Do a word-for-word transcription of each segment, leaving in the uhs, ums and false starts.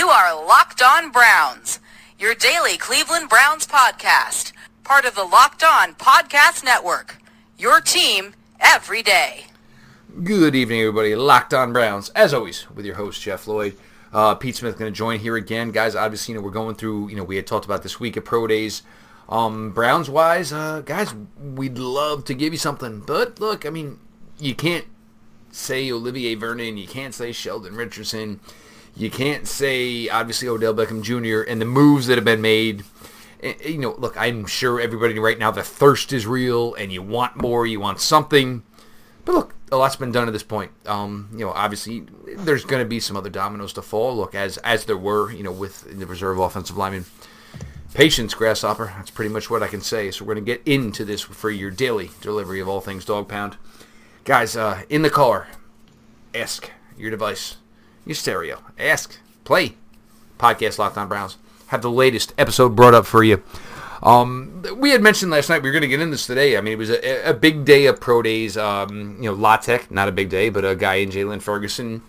You are Locked On Browns, your daily Cleveland Browns podcast, part of the Locked On Podcast Network, your team every day. Good evening, everybody. Locked On Browns, as always, with your host, Jeff Lloyd. Uh, Pete Smith going to join here again. Guys, obviously, you know, we're going through, you know, we had talked about this week of Pro Days. Um, Browns-wise, uh, guys, we'd love to give you something, but look, I mean, you can't say Olivier Vernon, you can't say Sheldon Richardson, you can't say, obviously, Odell Beckham Junior and the moves that have been made. And, you know, look, I'm sure everybody right now, the thirst is real, and you want more, you want something. But look, a lot's been done at this point. Um, you know, obviously, there's going to be some other dominoes to fall. Look, as as there were, you know, with the reserve offensive lineman. Patience, grasshopper. That's pretty much what I can say. So we're going to get into this for your daily delivery of all things Dog Pound. Guys, uh, in the car, ask your device. Your stereo. Ask. Play. Podcast Locked On Browns. Have the latest episode brought up for you. Um, we had mentioned last night we were going to get into this today. I mean, it was a, a big day of pro days. Um, you know, La Tech, not a big day, but a guy in Jaylon Ferguson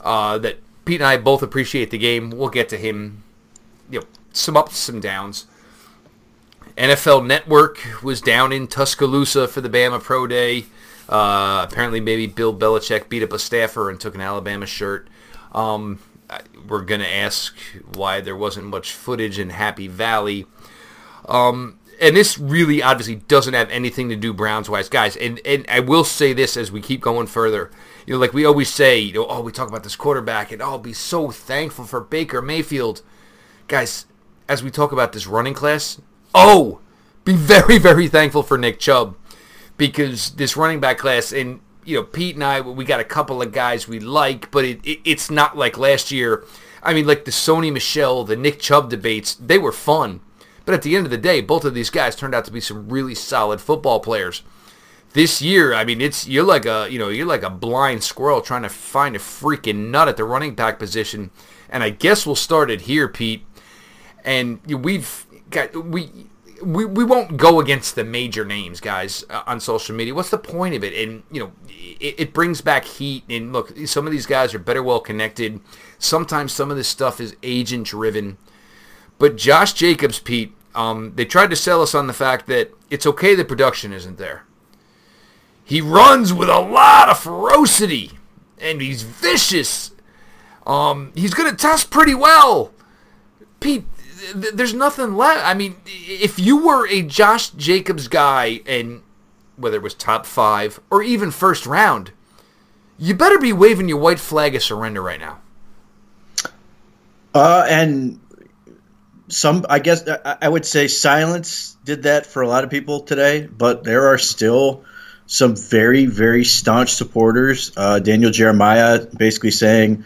uh, that Pete and I both appreciate the game. We'll get to him. You know, some ups, some downs. N F L Network was down in Tuscaloosa for the Bama Pro Day. Uh, apparently, maybe Bill Belichick beat up a staffer and took an Alabama shirt. Um, we're going to ask why there wasn't much footage in Happy Valley. Um, and this really obviously doesn't have anything to do Browns-wise. Guys, and, and I will say this as we keep going further. You know, like we always say, you know, oh, we talk about this quarterback, and oh, I'll be so thankful for Baker Mayfield. Guys, as we talk about this running class, oh, be very, very thankful for Nick Chubb. Because this running back class, and, you know, Pete and I, we got a couple of guys we like, but it, it it's not like last year. I mean, like the Sony Michel, the Nick Chubb debates, they were fun. But at the end of the day, both of these guys turned out to be some really solid football players. This year, I mean, it's you're like a you know you're like a blind squirrel trying to find a freaking nut at the running back position. And I guess we'll start it here, Pete. And we've got we. We we won't go against the major names, guys, uh, on social media. What's the point of it? And, you know, it, it brings back heat. And, look, some of these guys are better well-connected. Sometimes some of this stuff is agent-driven. But Josh Jacobs, Pete, um, they tried to sell us on the fact that it's okay the production isn't there. He runs with a lot of ferocity, and he's vicious. Um, he's going to test pretty well. Pete, there's nothing left. I mean, if you were a Josh Jacobs guy, and whether it was top five or even first round, you better be waving your white flag of surrender right now. Uh, and some, I guess, I would say silence did that for a lot of people today, but there are still some very, very staunch supporters. Uh, Daniel Jeremiah basically saying,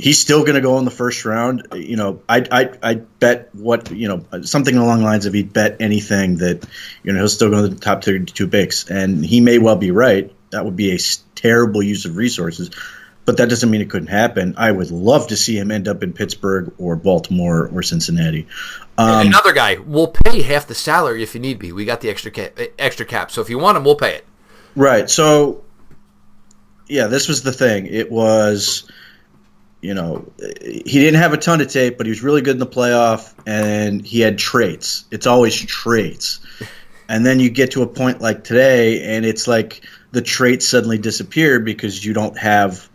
he's still going to go in the first round. You know, I I I bet what you know something along the lines of he'd bet anything that you know he'll still go to the top thirty-two picks, and he may well be right. That would be a terrible use of resources, but that doesn't mean it couldn't happen. I would love to see him end up in Pittsburgh or Baltimore or Cincinnati. Um, Another guy, we'll pay half the salary if you need be. We got the extra cap, extra cap, so if you want him, we'll pay it. Right. So, yeah, this was the thing. It was. You know, he didn't have a ton of tape, but he was really good in the playoff, and he had traits. It's always traits. And then you get to a point like today, and it's like the traits suddenly disappear because you don't have,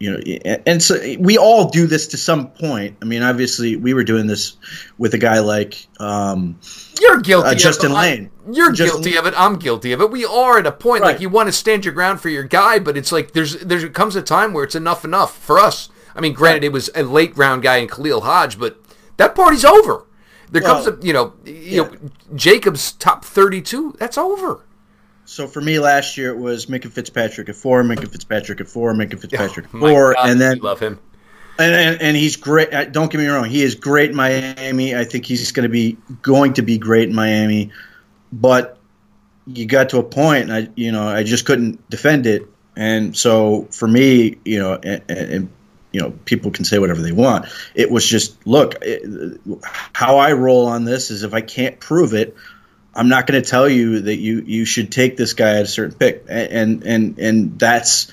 you know, and so we all do this to some point. I mean, obviously, we were doing this with a guy like um, you're guilty, uh, Justin Lane. I, you're Justin guilty of it. I'm guilty of it. We are at a point right. Like you want to stand your ground for your guy, but it's like there's there comes a time where it's enough enough for us. I mean, granted, it was a late-round guy in Khalil Hodge, but that party's over. There well, comes, a, you know, you yeah. know, Jacobs' top thirty-two, that's over. So for me last year, it was Minkah Fitzpatrick at four, Minkah Fitzpatrick at four, Minkah Fitzpatrick at four, God, and then love him. And, and and he's great. Don't get me wrong, he is great in Miami. I think he's going to be going to be great in Miami, but you got to a point, and I, you know, I just couldn't defend it, and so for me, you know, and. and You know, people can say whatever they want. It was just, look, it, how I roll on this is if I can't prove it, I'm not going to tell you that you, you should take this guy at a certain pick. And and and that's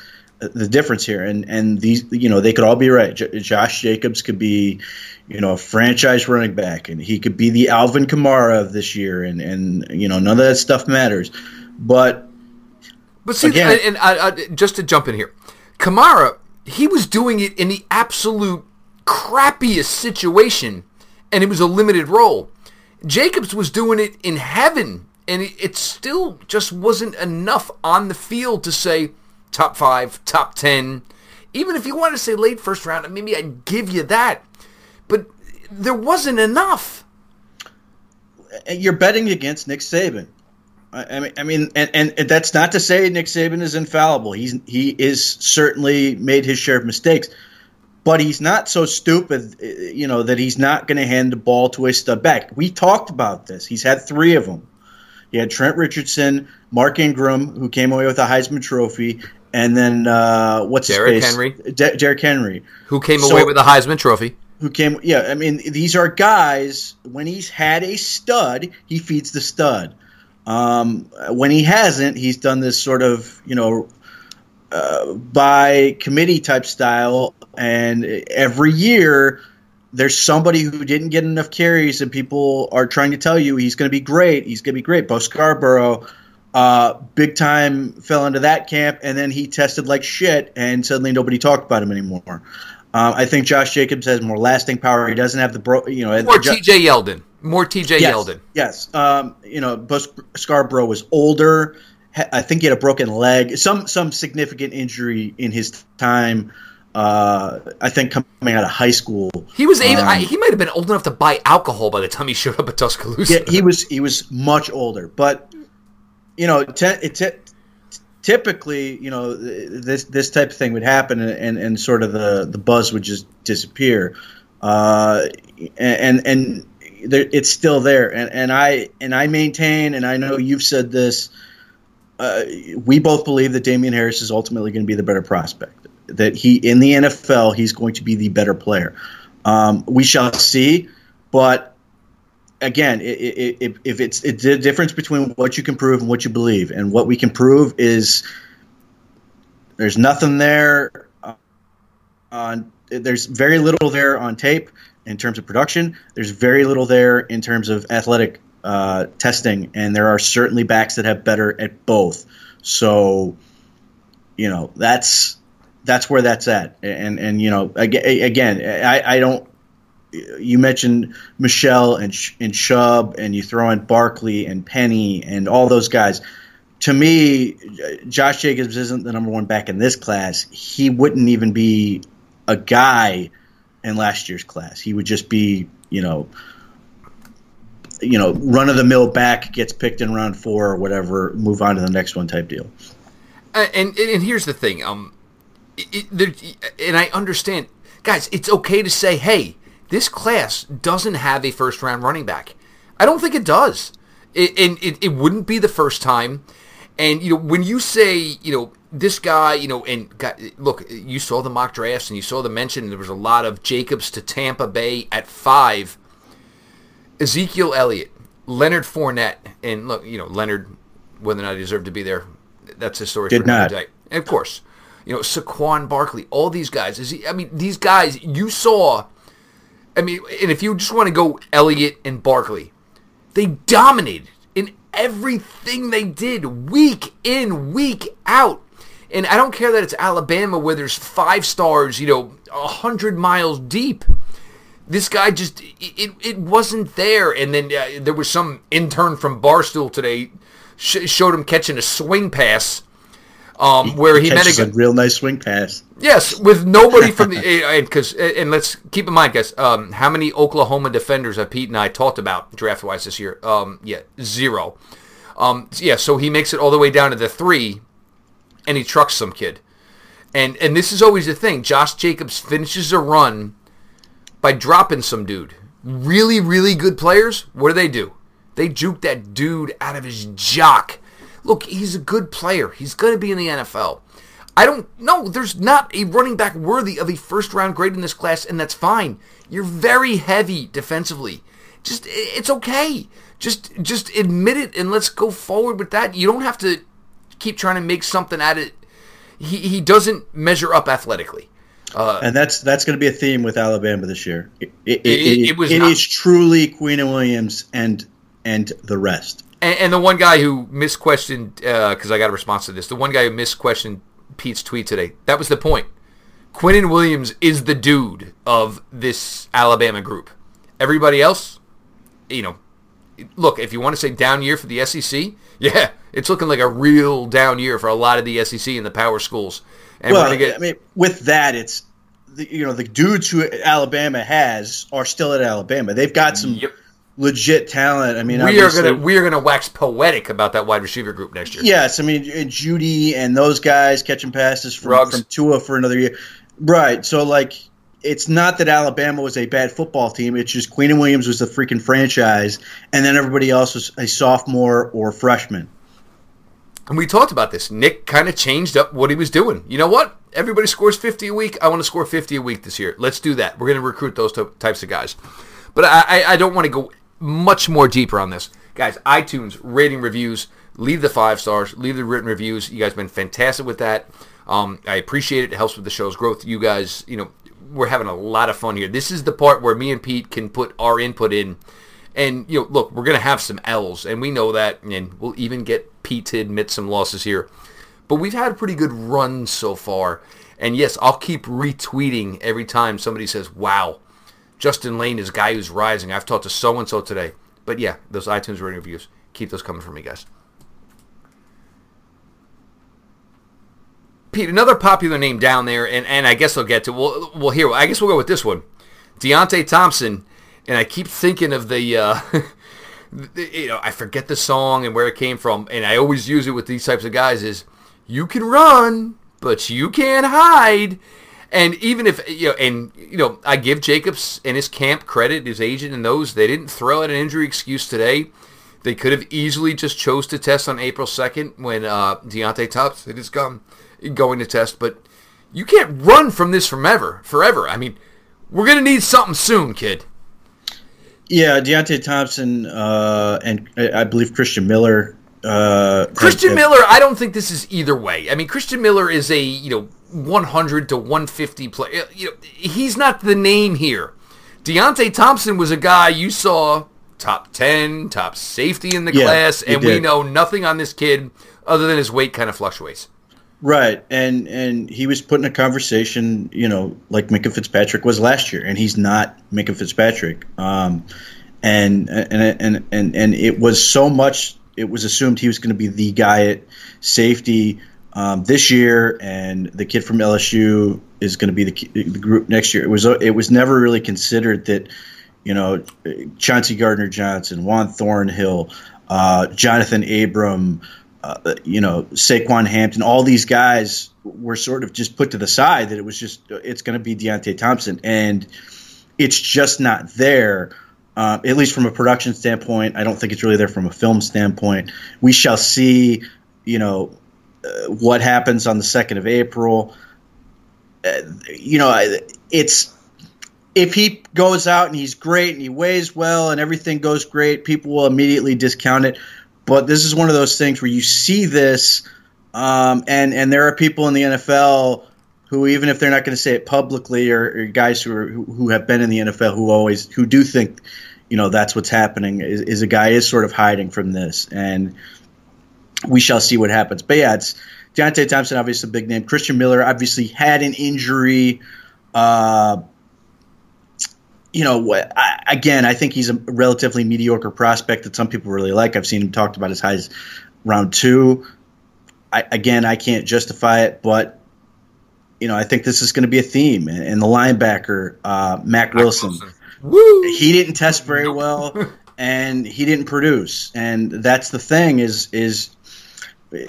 the difference here. And and these, you know, they could all be right. J- Josh Jacobs could be, you know, a franchise running back, and he could be the Alvin Kamara of this year, and, and you know, none of that stuff matters. But but see, again, and I, I, just to jump in here, Kamara, he was doing it in the absolute crappiest situation, and it was a limited role. Jacobs was doing it in heaven, and it still just wasn't enough on the field to say top five, top ten. Even if you want to say late first round, maybe I'd give you that. But there wasn't enough. You're betting against Nick Saban. I mean, I mean, and, and that's not to say Nick Saban is infallible. He's he is certainly made his share of mistakes, but he's not so stupid, you know, that he's not going to hand the ball to a stud back. We talked about this. He's had three of them. He had Trent Richardson, Mark Ingram, who came away with a Heisman Trophy, and then uh, what's his face? Derrick Henry. De- Derrick Henry, who came so, away with a Heisman Trophy. Who came? Yeah, I mean, these are guys. When he's had a stud, he feeds the stud. Um, when he hasn't, he's done this sort of, you know, uh, by committee type style. And every year there's somebody who didn't get enough carries, and people are trying to tell you he's going to be great. He's going to be great. Bo Scarborough, uh, big time, fell into that camp, and then he tested like shit, and suddenly nobody talked about him anymore. Uh, I think Josh Jacobs has more lasting power. He doesn't have the bro, you know, or T J Yeldon. More T J yes, Yeldon. Yes. Um, you know, Bo Scarborough was older. I think he had a broken leg, some some significant injury in his time. Uh, I think coming out of high school, he was able, um, I, he might have been old enough to buy alcohol by the time he showed up at Tuscaloosa. Yeah, he was he was much older. But you know, t- t- typically, you know, this this type of thing would happen, and, and, and sort of the, the buzz would just disappear. Uh, and and it's still there, and, and I and I maintain, and I know you've said this. Uh, we both believe that Damian Harris is ultimately going to be the better prospect. That he in the N F L, he's going to be the better player. Um, we shall see, but again, it, it, it, if it's, it's the difference between what you can prove and what you believe, and what we can prove is there's nothing there on. There's very little there on tape. In terms of production, there's very little there in terms of athletic uh, testing, and there are certainly backs that have better at both. So, you know, that's that's where that's at. And, and you know, again, I, I don't – you mentioned Michelle and, and Chubb, and you throw in Barkley and Penny and all those guys. To me, Josh Jacobs isn't the number one back in this class. He wouldn't even be a guy – in last year's class. He would just be, you know, you know, run of the mill back, gets picked in round four or whatever, move on to the next one type deal. And and, and here's the thing, um, it, there, and I understand, guys, it's okay to say, hey, this class doesn't have a first round running back. I don't think it does, it, and it, it wouldn't be the first time. And you know, when you say, you know, this guy, you know, and got, look, you saw the mock drafts and you saw the mention, and there was a lot of Jacobs to Tampa Bay at five. Ezekiel Elliott, Leonard Fournette, and look, you know, Leonard, whether or not he deserved to be there, that's his story. Did for not. Today. And of course, you know, Saquon Barkley, all these guys. Is he, I mean, these guys you saw, I mean, and if you just want to go Elliott and Barkley, they dominated in everything they did, week in, week out. And I don't care that it's Alabama where there's five stars, you know, one hundred miles deep. This guy just, it it wasn't there. And then uh, there was some intern from Barstool today sh- showed him catching a swing pass. Um, he, where he, he met a, a real nice swing pass. Yes, with nobody from the, because and, and let's keep in mind, guys, um, how many Oklahoma defenders have Pete and I talked about draft-wise this year? Um, yeah, zero. Um, yeah, so he makes it all the way down to the three. And he trucks some kid. And and this is always the thing. Josh Jacobs finishes a run by dropping some dude. Really, really good players, what do they do? They juke that dude out of his jock. Look, he's a good player. He's going to be in the N F L. I don't know. There's not a running back worthy of a first-round grade in this class, and that's fine. You're very heavy defensively. Just, it's okay. Just, just admit it, and let's go forward with that. You don't have to keep trying to make something out of it. he, he doesn't measure up athletically. Uh, and that's that's going to be a theme with Alabama this year. It, it, it, it, it, was it not, is truly Quinnen Williams and and the rest. And, and the one guy who misquestioned, because uh, I got a response to this, the one guy who misquestioned Pete's tweet today, that was the point. Quinnen Williams is the dude of this Alabama group. Everybody else, you know, look, if you want to say down year for the S E C, yeah, it's looking like a real down year for a lot of the S E C and the power schools. And well, we're gonna get... I mean, with that, it's, the, you know, the dudes who Alabama has are still at Alabama. They've got some yep. legit talent. I mean, we are gonna we are gonna wax poetic about that wide receiver group next year. Yes, I mean Judy and those guys catching passes from, from Tua for another year, right? So like, it's not that Alabama was a bad football team. It's just Quinnen Williams was the freaking franchise, and then everybody else was a sophomore or freshman. And we talked about this. Nick kind of changed up what he was doing. You know what? Everybody scores fifty a week. I want to score fifty a week this year. Let's do that. We're going to recruit those types of guys. But I, I don't want to go much more deeper on this. Guys, iTunes, rating reviews, leave the five stars, leave the written reviews. You guys have been fantastic with that. Um, I appreciate it. It helps with the show's growth. You guys, you know, we're having a lot of fun here. This is the part where me and Pete can put our input in. And, you know, look, we're going to have some L's, and we know that, and we'll even get Pete to admit some losses here. But we've had a pretty good run so far. And, yes, I'll keep retweeting every time somebody says, wow, Justin Lane is a guy who's rising. I've talked to so-and-so today. But, yeah, those iTunes rating reviews, keep those coming for me, guys. Pete, another popular name down there, and, and I guess I'll get to we'll we'll hear. I guess we'll go with this one. Deontay Thompson. And I keep thinking of the, uh, you know, I forget the song and where it came from, and I always use it with these types of guys is, you can run, but you can't hide. And even if, you know, and, you know, I give Jacobs and his camp credit, his agent and those, they didn't throw out an injury excuse today. They could have easily just chose to test on April second when uh, Deontay Thompson is come, going to test. But you can't run from this forever. forever. I mean, we're going to need something soon, kid. Yeah, Deontay Thompson uh, and I believe Christian Miller. Uh, Christian have, have, Miller, I don't think this is either way. I mean, Christian Miller is a you know one hundred to one fifty player. You know, he's not the name here. Deontay Thompson was a guy you saw top ten, top safety in the yeah, class, and we know nothing on this kid other than his weight kind of fluctuates. Right, and and he was put in a conversation, you know, like Minkah Fitzpatrick was last year, and he's not Minkah Fitzpatrick. Um, and, and and and and it was so much; it was assumed he was going to be the guy at safety um, this year, and the kid from L S U is going to be the, the group next year. It was it was never really considered that, you know, Chauncey Gardner-Johnson, Juan Thornhill, uh, Jonathan Abram. Uh, you know, Saquon Hampton, all these guys were sort of just put to the side that it was just, it's going to be Deontay Thompson. And it's just not there, uh, at least from a production standpoint. I don't think it's really there from a film standpoint. We shall see, you know, uh, what happens on the second of April. Uh, you know, it's, if he goes out and he's great and he weighs well and everything goes great, people will immediately discount it. But this is one of those things where you see this, um, and and there are people in the N F L who, even if they're not going to say it publicly, or, or guys who are, who, who have been in the N F L who always who do think, you know, that's what's happening is, is a guy is sort of hiding from this, and we shall see what happens. But yeah, it's Deontay Thompson, obviously a big name. Christian Miller obviously had an injury. Uh, You know, I, again, I think he's a relatively mediocre prospect that some people really like. I've seen him talked about as high as round two. I, again, I can't justify it, but, you know, I think this is going to be a theme. And, and the linebacker, uh, Mack Wilson, Wilson. Woo! He didn't test very nope. well, and he didn't produce. And that's the thing is is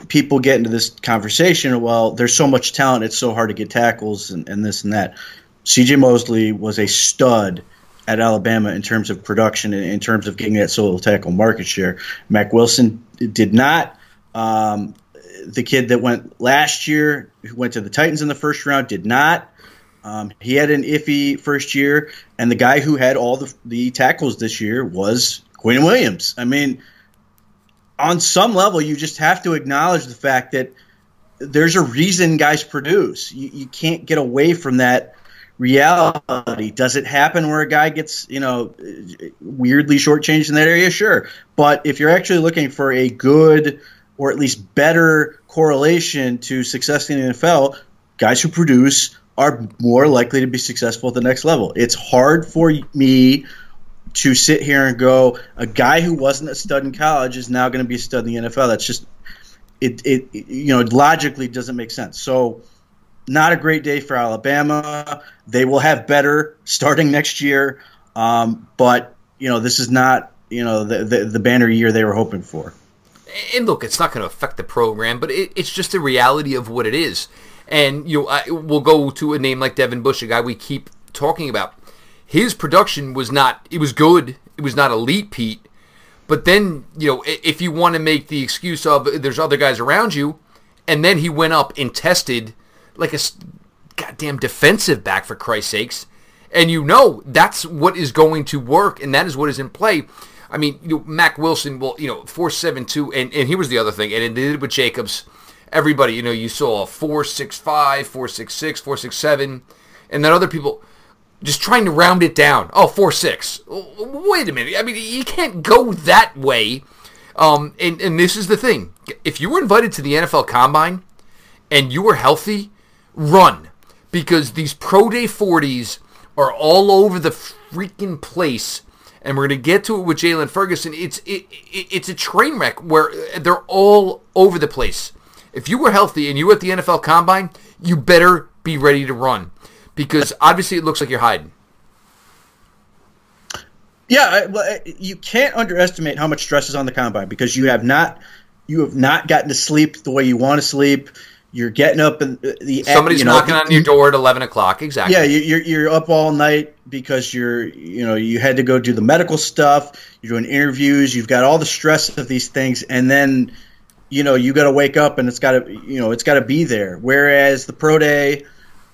people get into this conversation, well, there's so much talent, it's so hard to get tackles and, and this and that. C J Mosley was a stud at Alabama in terms of production, in terms of getting that solo tackle market share. Mack Wilson did not. Um, the kid that went last year, who went to the Titans in the first round, did not. Um, he had an iffy first year, and the guy who had all the, the tackles this year was Quinnen Williams. I mean, on some level, you just have to acknowledge the fact that there's a reason guys produce. You, you can't get away from that reality. Does it happen where a guy gets, you know, weirdly shortchanged in that area? Sure. But if you're actually looking for a good or at least better correlation to success in the N F L, guys who produce are more likely to be successful at the next level. It's hard for me to sit here and go, a guy who wasn't a stud in college is now going to be a stud in the N F L. That's just, it, it, you know, logically doesn't make sense. So not a great day for Alabama. They will have better starting next year. Um, but, you know, this is not, you know, the, the, the banner year they were hoping for. And look, it's not going to affect the program, but it, it's just the reality of what it is. And, you know, I, we'll go to a name like Devin Bush, a guy we keep talking about. His production was not, it was good. It was not elite, Pete. But then, you know, if you want to make the excuse of there's other guys around you, and then he went up and tested like a goddamn defensive back, for Christ's sakes. And you know that's what is going to work, and that is what is in play. I mean, you know, Mack Wilson, well, you know, four seven two, and, and here was the other thing, and it did it with Jacobs. Everybody, you know, you saw four six five, four six six, four six seven, and then other people just trying to round it down. Oh, four six. Wait a minute. I mean, you can't go that way. Um, and, and this is the thing. If you were invited to the N F L Combine and you were healthy, run. Because these Pro Day forties are all over the freaking place. And we're going to get to it with Jaylon Ferguson. It's it, it it's a train wreck where they're all over the place. If you were healthy and you were at the N F L Combine, you better be ready to run. Because obviously it looks like you're hiding. Yeah, well, you can't underestimate how much stress is on the Combine, because you have not you have not gotten to sleep the way you want to sleep. You're getting up and the somebody's you know, knocking on your door at eleven o'clock. Exactly. Yeah, you're you're up all night because you're you know you had to go do the medical stuff. You're doing interviews. You've got all the stress of these things, and then you know you got to wake up and it's got to you know it's got to be there. Whereas the pro day,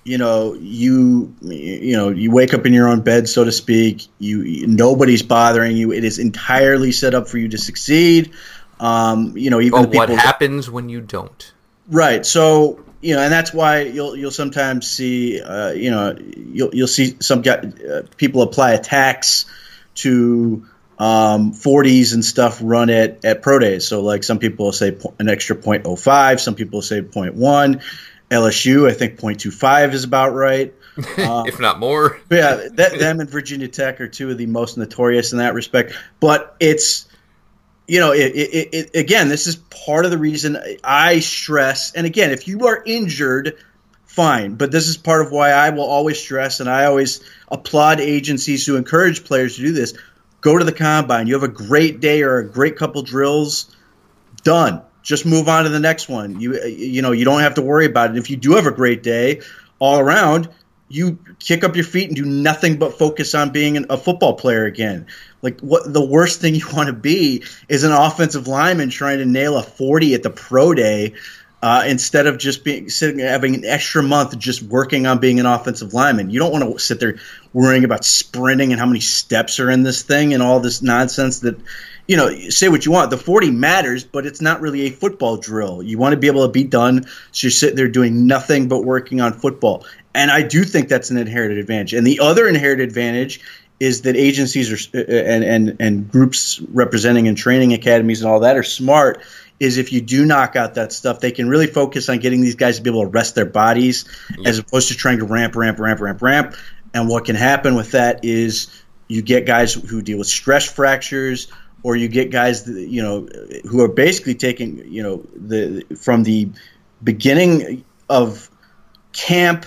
you know you you know you wake up in your own bed, so to speak. You nobody's bothering you. It is entirely set up for you to succeed. Um, you know even oh, the people what happens when you don't. Right, so you know, and that's why you'll you'll sometimes see, uh, you know, you'll you'll see some guy, uh, people apply attacks to um, forties and stuff run at, at pro days. So like some people will say an extra point oh five, some people will say point one. L S U, I think point two five is about right, uh, if not more. Yeah, that, them and Virginia Tech are two of the most notorious in that respect. But it's. You know, it, it, it, again, this is part of the reason I stress. And again, if you are injured, fine. But this is part of why I will always stress, and I always applaud agencies who encourage players to do this. Go to the Combine. You have a great day or a great couple drills. Done. Just move on to the next one. You you know, you don't have to worry about it. If you do have a great day all around, you kick up your feet and do nothing but focus on being a football player again. Like, what the worst thing you want to be is an offensive lineman trying to nail a forty at the pro day uh, instead of just being sitting having an extra month just working on being an offensive lineman. You don't want to sit there worrying about sprinting and how many steps are in this thing and all this nonsense that, you know, say what you want. The forty matters, but it's not really a football drill. You want to be able to be done, so you're sitting there doing nothing but working on football. And I do think that's an inherited advantage. And the other inherited advantage is that agencies are, and, and, and groups representing and training academies and all that are smart, is if you do knock out that stuff, they can really focus on getting these guys to be able to rest their bodies yeah. as opposed to trying to ramp, ramp, ramp, ramp, ramp. And what can happen with that is you get guys who deal with stress fractures, or you get guys that, you know, who are basically taking, you know, the from the beginning of camp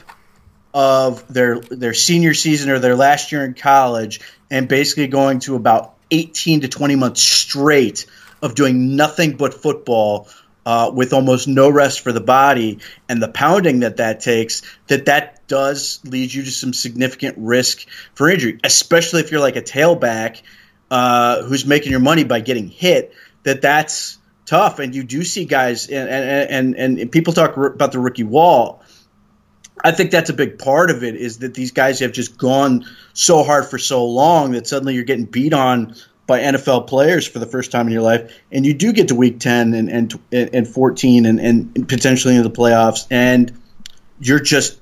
of their their senior season or their last year in college, and basically going to about eighteen to twenty months straight of doing nothing but football uh, with almost no rest for the body, and the pounding that that takes, that that does lead you to some significant risk for injury, especially if you're like a tailback uh, who's making your money by getting hit, that that's tough. And you do see guys, and and, and, and people talk about the rookie wall. I think that's a big part of it, is that these guys have just gone so hard for so long that suddenly you're getting beat on by N F L players for the first time in your life, and you do get to week ten and and and fourteen and, and potentially into the playoffs, and you're just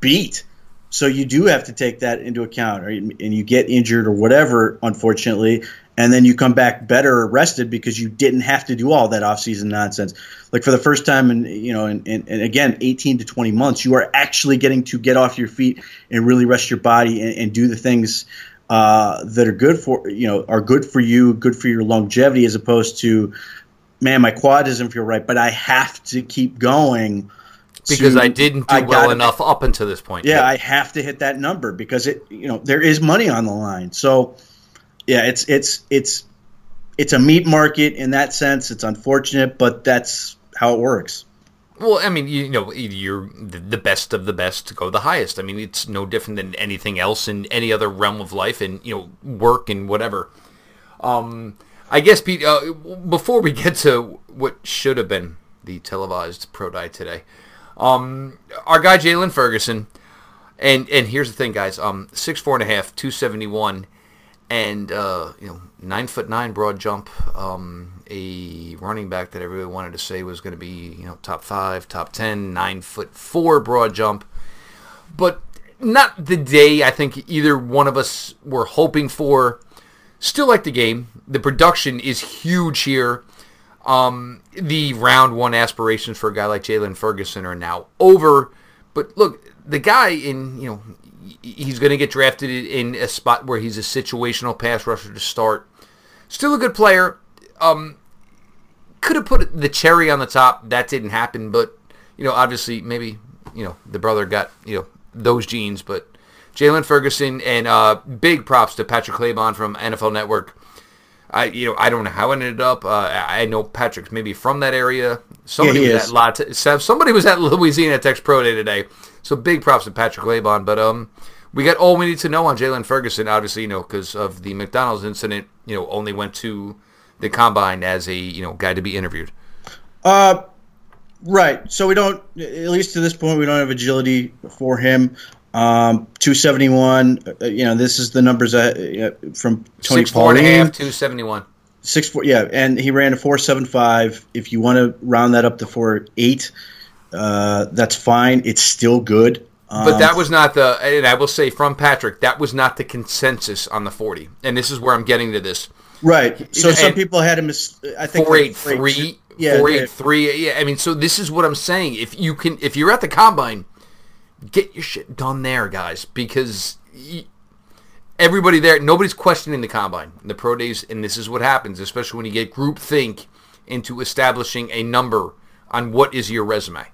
beat. So you do have to take that into account, right? And you get injured or whatever, unfortunately, and then you come back better or rested because you didn't have to do all that offseason nonsense. Like for the first time in, you know, in, in, in again, eighteen to twenty months, you are actually getting to get off your feet and really rest your body and, and do the things Uh, that are good for you know are good for you, good for your longevity, as opposed to, man, my quad doesn't feel right, but I have to keep going because to, I didn't do I well enough hit, up until this point. Yeah, yeah, I have to hit that number because it you know there is money on the line. So yeah, it's it's it's it's a meat market in that sense. It's unfortunate, but that's how it works. Well, I mean, you know, you're the best of the best to go the highest. I mean, it's no different than anything else in any other realm of life and, you know, work and whatever. Um, I guess, Pete, uh, before we get to what should have been the televised pro day today, um, our guy Jaylon Ferguson, and, and here's the thing, guys, um, six four and a half, two seventy-one, and, uh, you know, nine foot nine broad jump, um, a running back that I really wanted to say was going to be, you know, top five, top ten, nine foot four broad jump, but not the day I think either one of us were hoping for. Still like the game. The production is huge here. Um, the round one aspirations for a guy like Jaylon Ferguson are now over. But look, the guy in, you know, he's going to get drafted in a spot where he's a situational pass rusher to start. Still a good player. Um, could have put the cherry on the top. That didn't happen, but, you know, obviously maybe, you know, the brother got, you know, those genes, but Jaylon Ferguson and uh, big props to Patrick Claybon from N F L Network. I, you know, I don't know how it ended up. Uh, I know Patrick's maybe from that area. Somebody yeah, was at La Te- Somebody was at Louisiana Tech's Pro Day today, so big props to Patrick Claybon, but um, we got all we need to know on Jaylon Ferguson, obviously, you know, because of the McDonald's incident, you know, only went to the Combine as a, you know, guy to be interviewed. Uh, right. So we don't, at least to this point, we don't have agility for him. Um, two seventy-one, uh, you know, this is the numbers I, uh, from Tony Six, Pauline. Four and a half, two seventy-one. Six, four, yeah, and he ran a four seventy-five. If you want to round that up to four eight, uh, that's fine. It's still good. Um, but that was not the, and I will say from Patrick, that was not the consensus on the forty. And this is where I'm getting to this. Right. So and some people had him as I think four eight three, yeah, four eight three. Yeah, I mean, so this is what I'm saying. If you can if you're at the Combine, get your shit done there, guys, because everybody there, nobody's questioning the Combine, the pro days, and this is what happens, especially when you get groupthink into establishing a number on what is your resume.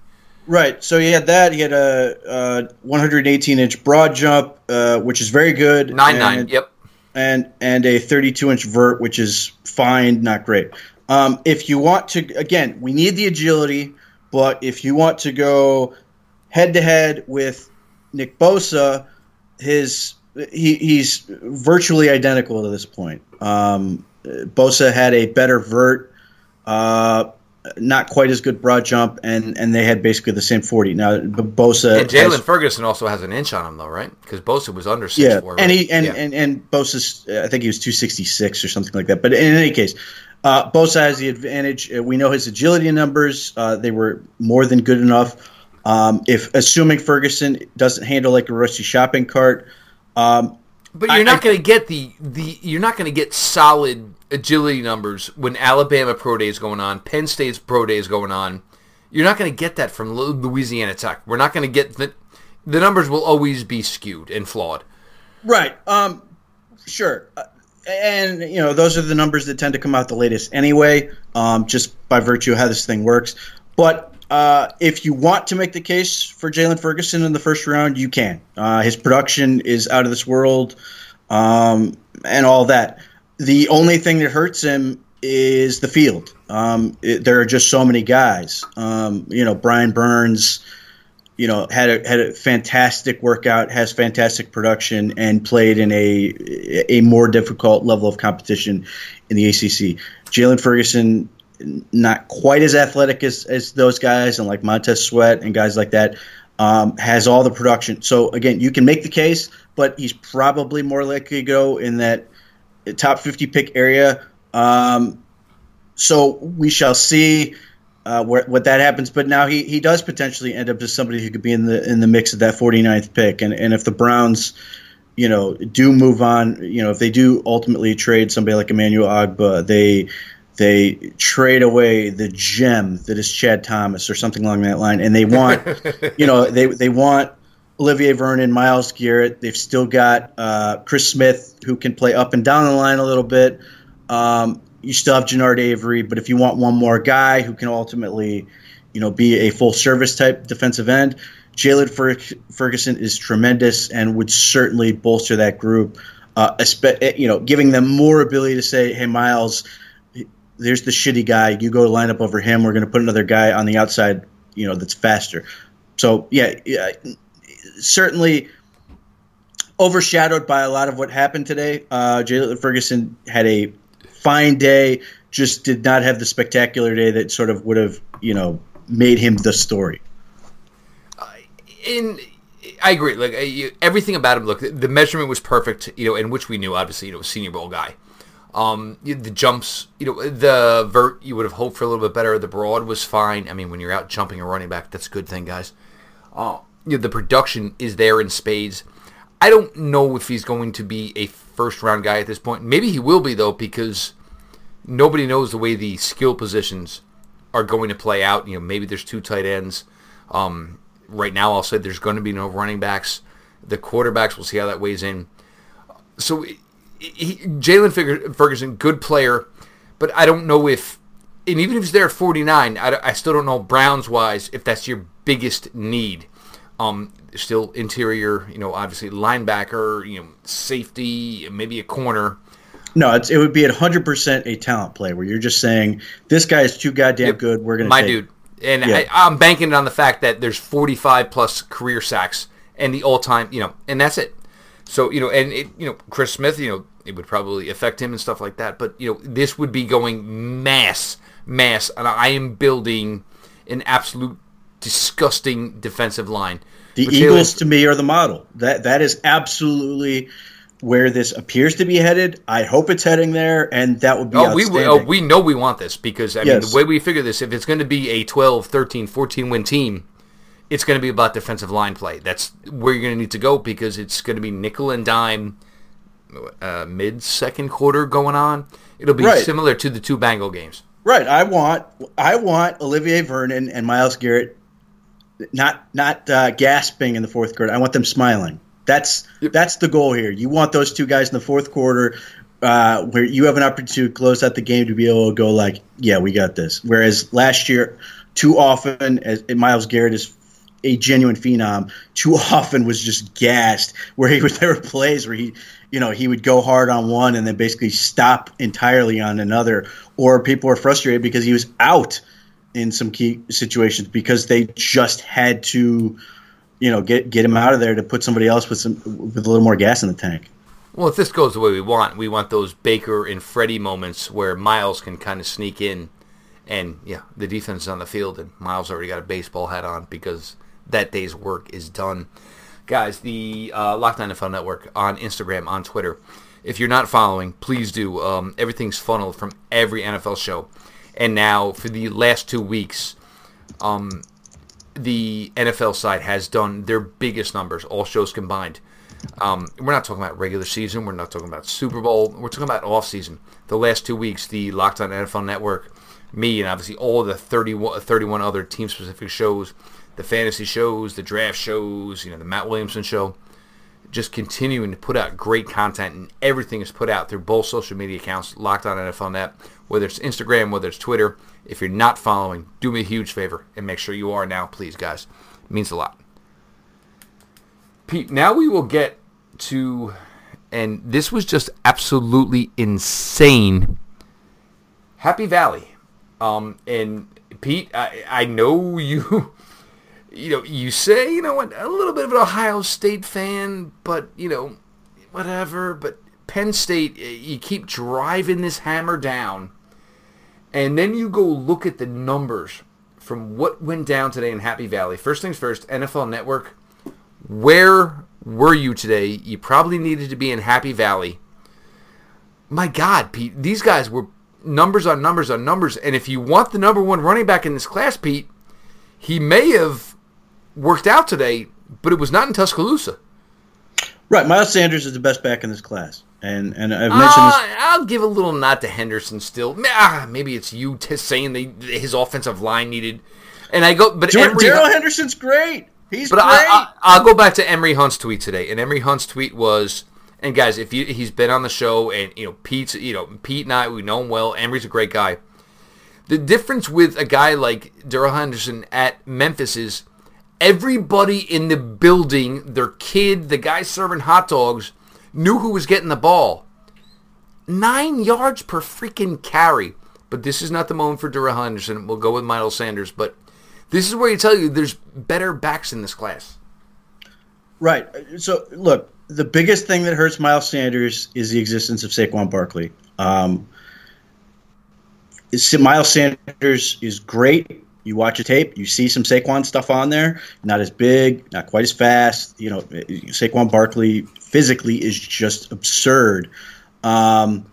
Right. So he had that. He had a, a one eighteen inch broad jump, uh, which is very good. nine nine, yep. And and a thirty-two inch vert, which is fine, not great. Um, if you want to, again, we need the agility, but if you want to go head-to-head with Nick Bosa, his he, he's virtually identical to this point. Um, Bosa had a better vert, uh, not quite as good broad jump, and, and they had basically the same forty. Now, Bosa and Jaylon has, Ferguson also has an inch on him, though, right? Because Bosa was under six four. Yeah, right? and, he, and, yeah. and and Bosa's, I think he was two sixty-six or something like that. But in any case, uh, Bosa has the advantage. We know his agility numbers. Uh, they were more than good enough. Um, if assuming Ferguson doesn't handle like a rusty shopping cart. Um, but you're I, not going to get the, the – you're not going to get solid – agility numbers when Alabama Pro Day is going on, Penn State's Pro Day is going on. You're not going to get that from Louisiana Tech. We're not going to get the the numbers will always be skewed and flawed. Right. Um. Sure. And you know those are the numbers that tend to come out the latest anyway, um, just by virtue of how this thing works. But uh, if you want to make the case for Jaylon Ferguson in the first round, you can. Uh, his production is out of this world, um, and all that. The only thing that hurts him is the field. Um, it, there are just so many guys. Um, you know, Brian Burns, you know, had a had a fantastic workout, has fantastic production, and played in a a more difficult level of competition in the A C C. Jaylon Ferguson, not quite as athletic as, as those guys, and like Montez Sweat and guys like that, um, has all the production. So again, you can make the case, but he's probably more likely to go in that top fifty pick area. Um, so we shall see uh, where, what that happens. But now he, he does potentially end up as somebody who could be in the in the mix of that forty-ninth pick. And and if the Browns, you know, do move on, you know, if they do ultimately trade somebody like Emmanuel Ogbah, they they trade away the gem that is Chad Thomas or something along that line. And they want, you know, they they want Olivier Vernon, Myles Garrett. They've still got uh, Chris Smith, who can play up and down the line a little bit. Um, you still have Jannard Avery, but if you want one more guy who can ultimately, you know, be a full-service type defensive end, Jaylon Fer- Ferguson is tremendous and would certainly bolster that group, uh, espe- you know, giving them more ability to say, hey, Myles, there's the shitty guy. You go line up over him. We're going to put another guy on the outside, you know, that's faster. So, yeah, yeah. Certainly overshadowed by a lot of what happened today. Uh, Jaylon Ferguson had a fine day, just did not have the spectacular day that sort of would have, you know, made him the story. Uh, in I agree. Like I, everything about him, look, the, the measurement was perfect, you know, and which we knew, obviously, you know, Senior Bowl guy. Um, the jumps, you know, the vert, you would have hoped for a little bit better. The broad was fine. I mean, when you're out jumping a running back, that's a good thing, guys. Uh, You know, the production is there in spades. I don't know if he's going to be a first-round guy at this point. Maybe he will be, though, because nobody knows the way the skill positions are going to play out. You know, maybe there's two tight ends. Um, right now, I'll say there's going to be no running backs. The quarterbacks, we'll see how that weighs in. So Jaylon Ferguson, good player, but I don't know if, and even if he's there at forty-nine, I, I still don't know, Browns-wise, if that's your biggest need. Um, still interior, you know, obviously linebacker, you know, safety, maybe a corner. No, it's, it would be one hundred percent a talent play where you're just saying, this guy is too goddamn yep. good, we're going to My take dude. And yeah. I, I'm banking it on the fact that there's forty-five plus career sacks and the all-time, you know, and that's it. So, you know, and, it, you know, Chris Smith, you know, it would probably affect him and stuff like that. But, you know, this would be going mass, mass. And I am building an absolute disgusting defensive line. The Retailers. Eagles, to me, are the model. That That is absolutely where this appears to be headed. I hope it's heading there, and that would be oh, outstanding. We, oh, we know we want this because, I yes. mean, the way we figure this, if it's going to be a twelve, thirteen, fourteen-win team, it's going to be about defensive line play. That's where you're going to need to go because it's going to be nickel and dime uh, mid-second quarter going on. It'll be right. similar to the two Bengal games. Right. I want, I want Olivier Vernon and Myles Garrett Not not uh, gasping in the fourth quarter. I want them smiling. That's yep. that's the goal here. You want those two guys in the fourth quarter uh, where you have an opportunity to close out the game to be able to go like, yeah, we got this. Whereas last year, too often, as Myles Garrett is a genuine phenom, too often was just gassed where he was, there were plays where he, you know, he would go hard on one and then basically stop entirely on another. Or people were frustrated because he was out in some key situations because they just had to, you know, get get him out of there to put somebody else with some with a little more gas in the tank. Well, if this goes the way we want, we want those Baker and Freddie moments where Myles can kind of sneak in and, yeah, the defense is on the field and Myles already got a baseball hat on because that day's work is done. Guys, the uh, Locked On N F L Network on Instagram, on Twitter. If you're not following, please do. Um, everything's funneled from every N F L show. And now, for the last two weeks, um, the N F L side has done their biggest numbers, all shows combined. Um, we're not talking about regular season. We're not talking about Super Bowl. We're talking about off-season. The last two weeks, the Locked On N F L Network, me, and obviously all of the thirty-one, thirty-one other team-specific shows, the fantasy shows, the draft shows, you know, the Matt Williamson show, just continuing to put out great content, and everything is put out through both social media accounts, Locked On N F L Net, whether it's Instagram, whether it's Twitter. If you're not following, do me a huge favor and make sure you are now, please, guys. It means a lot. Pete, now we will get to, and this was just absolutely insane, Happy Valley. Um, and Pete, I, I know you... You know, you say, you know what, a little bit of an Ohio State fan, but, you know, whatever. But Penn State, you keep driving this hammer down. And then you go look at the numbers from what went down today in Happy Valley. First things first, N F L Network, where were you today? You probably needed to be in Happy Valley. my God, Pete, these guys were numbers on numbers on numbers. And if you want the number one running back in this class, Pete, he may have worked out today, but it was not in Tuscaloosa. Right. Miles Sanders is the best back in this class. And and I've mentioned uh, this. I'll give a little nod to Henderson still. Ah, maybe it's you t- saying they, his offensive line needed. And I go, but Darrell Henry, Henderson's great. He's but great. I, I, I'll go back to Emory Hunt's tweet today, and Emory Hunt's tweet was, and guys, if you, he's been on the show, and you know Pete's, you know Pete and I, we know him well. Emory's a great guy. The difference with a guy like Darrell Henderson at Memphis is everybody in the building, their kid, the guy serving hot dogs, knew who was getting the ball. Nine yards per freaking carry. But this is not the moment for Darrell Henderson. We'll go with Miles Sanders, but this is where you tell you there's better backs in this class. Right. So, look, the biggest thing that hurts Miles Sanders is the existence of Saquon Barkley. Um, Miles Sanders is great. You watch a tape. You see some Saquon stuff on there. Not as big, not quite as fast. You know, Saquon Barkley physically is just absurd. Um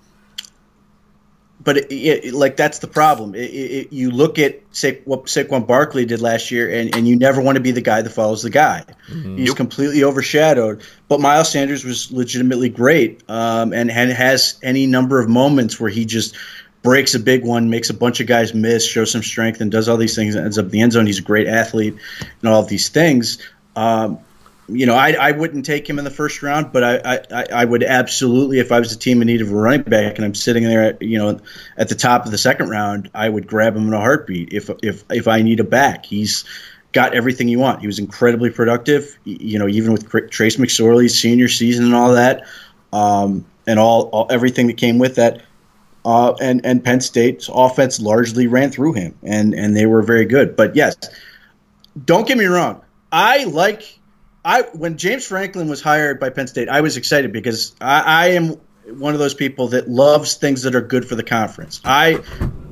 But, it, it, like, that's the problem. It, it, you look at Sa- what Saquon Barkley did last year, and, and you never want to be the guy that follows the guy. Mm-hmm. He's completely overshadowed. But Miles Sanders was legitimately great um, and, and has any number of moments where he just breaks a big one, makes a bunch of guys miss, shows some strength, and does all these things and ends up in the end zone. He's a great athlete and all of these things. Um, you know, I, I wouldn't take him in the first round, but I, I, I would absolutely, if I was a team in need of a running back and I'm sitting there, at, you know, at the top of the second round, I would grab him in a heartbeat if if if I need a back. He's got everything you want. He was incredibly productive, you know, even with Trace McSorley's senior season and all that, um, and all, all everything that came with that. Uh, and, and Penn State's offense largely ran through him, and, and they were very good. But, yes, don't get me wrong. I like – I when James Franklin was hired by Penn State, I was excited because I, I am one of those people that loves things that are good for the conference. I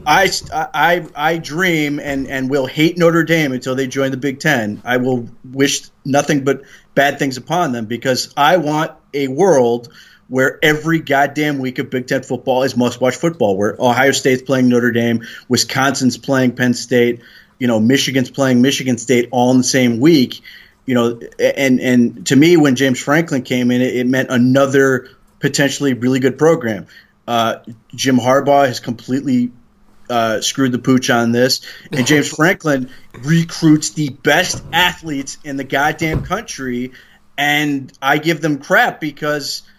I, I, I dream and, and will hate Notre Dame until they join the Big Ten. I will wish nothing but bad things upon them because I want a world where every goddamn week of Big Ten football is must-watch football, where Ohio State's playing Notre Dame, Wisconsin's playing Penn State, you know, Michigan's playing Michigan State all in the same week. You know, and, and to me, when James Franklin came in, it, it meant another potentially really good program. Uh, Jim Harbaugh has completely uh, screwed the pooch on this. And James Franklin recruits the best athletes in the goddamn country. And I give them crap because –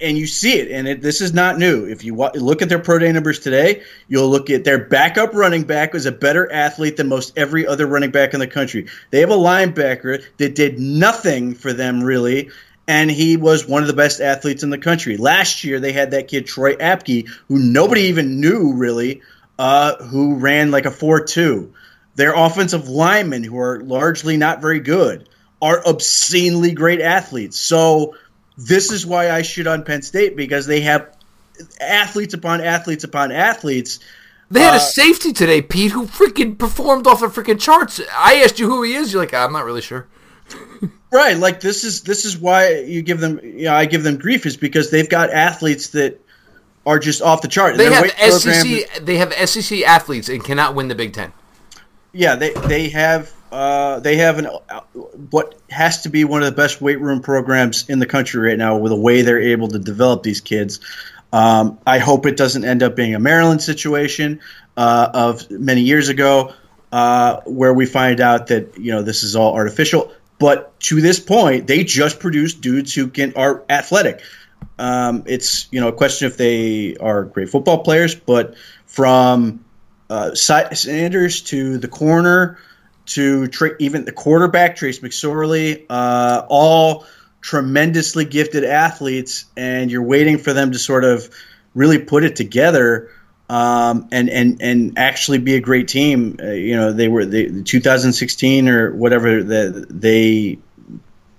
and you see it. And it, this is not new. If you wa- look at their pro day numbers today, you'll look at their backup running back was a better athlete than most every other running back in the country. They have a linebacker that did nothing for them, really, and he was one of the best athletes in the country. Last year they had that kid, Troy Apke, who nobody even knew, really, uh, who ran like a four two. Their offensive linemen, who are largely not very good, are obscenely great athletes. So – this is why I shit on Penn State, because they have athletes upon athletes upon athletes. They had uh, a safety today, Pete, who freaking performed off the freaking charts. I asked you who he is. You're like, I'm not really sure. Right. Like, this is this is why you give them, you know, I give them grief, is because they've got athletes that are just off the chart. They have S E C. They have S E C athletes and cannot win the Big Ten. Yeah, they they have. Uh, they have an uh, what has to be one of the best weight room programs in the country right now with the way they're able to develop these kids. Um, I hope it doesn't end up being a Maryland situation uh, of many years ago uh, where we find out that, you know, this is all artificial. But to this point, they just produce dudes who can are athletic. Um, it's, you know, a question if they are great football players, but from uh, Sanders to the corner – to tra- even the quarterback, Trace McSorley, uh, all tremendously gifted athletes, and you're waiting for them to sort of really put it together um, and and and actually be a great team. Uh, you know, they were they, two thousand sixteen or whatever that they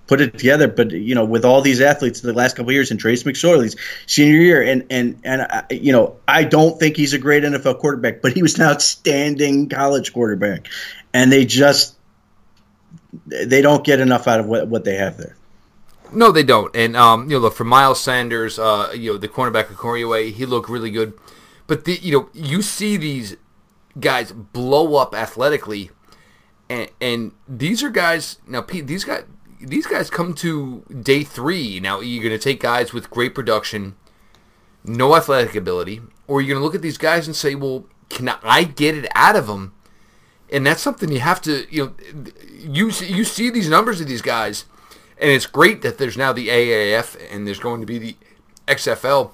put it together, but you know, with all these athletes the last couple of years, and Trace McSorley's senior year, and and and I, you know, I don't think he's a great N F L quarterback, but he was an outstanding college quarterback. And they just – they don't get enough out of what, what they have there. No, they don't. And um, you know, look, for Miles Sanders, uh, you know, the cornerback of Cornway, he looked really good. But the, you know, you see these guys blow up athletically, and and these are guys now. Pete, these guys, these guys come to day three. Now you're going to take guys with great production, no athletic ability, or you're going to look at these guys and say, well, can I get it out of them? And that's something you have to, you know, you you see these numbers of these guys, and it's great that there's now the A A F and there's going to be the X F L,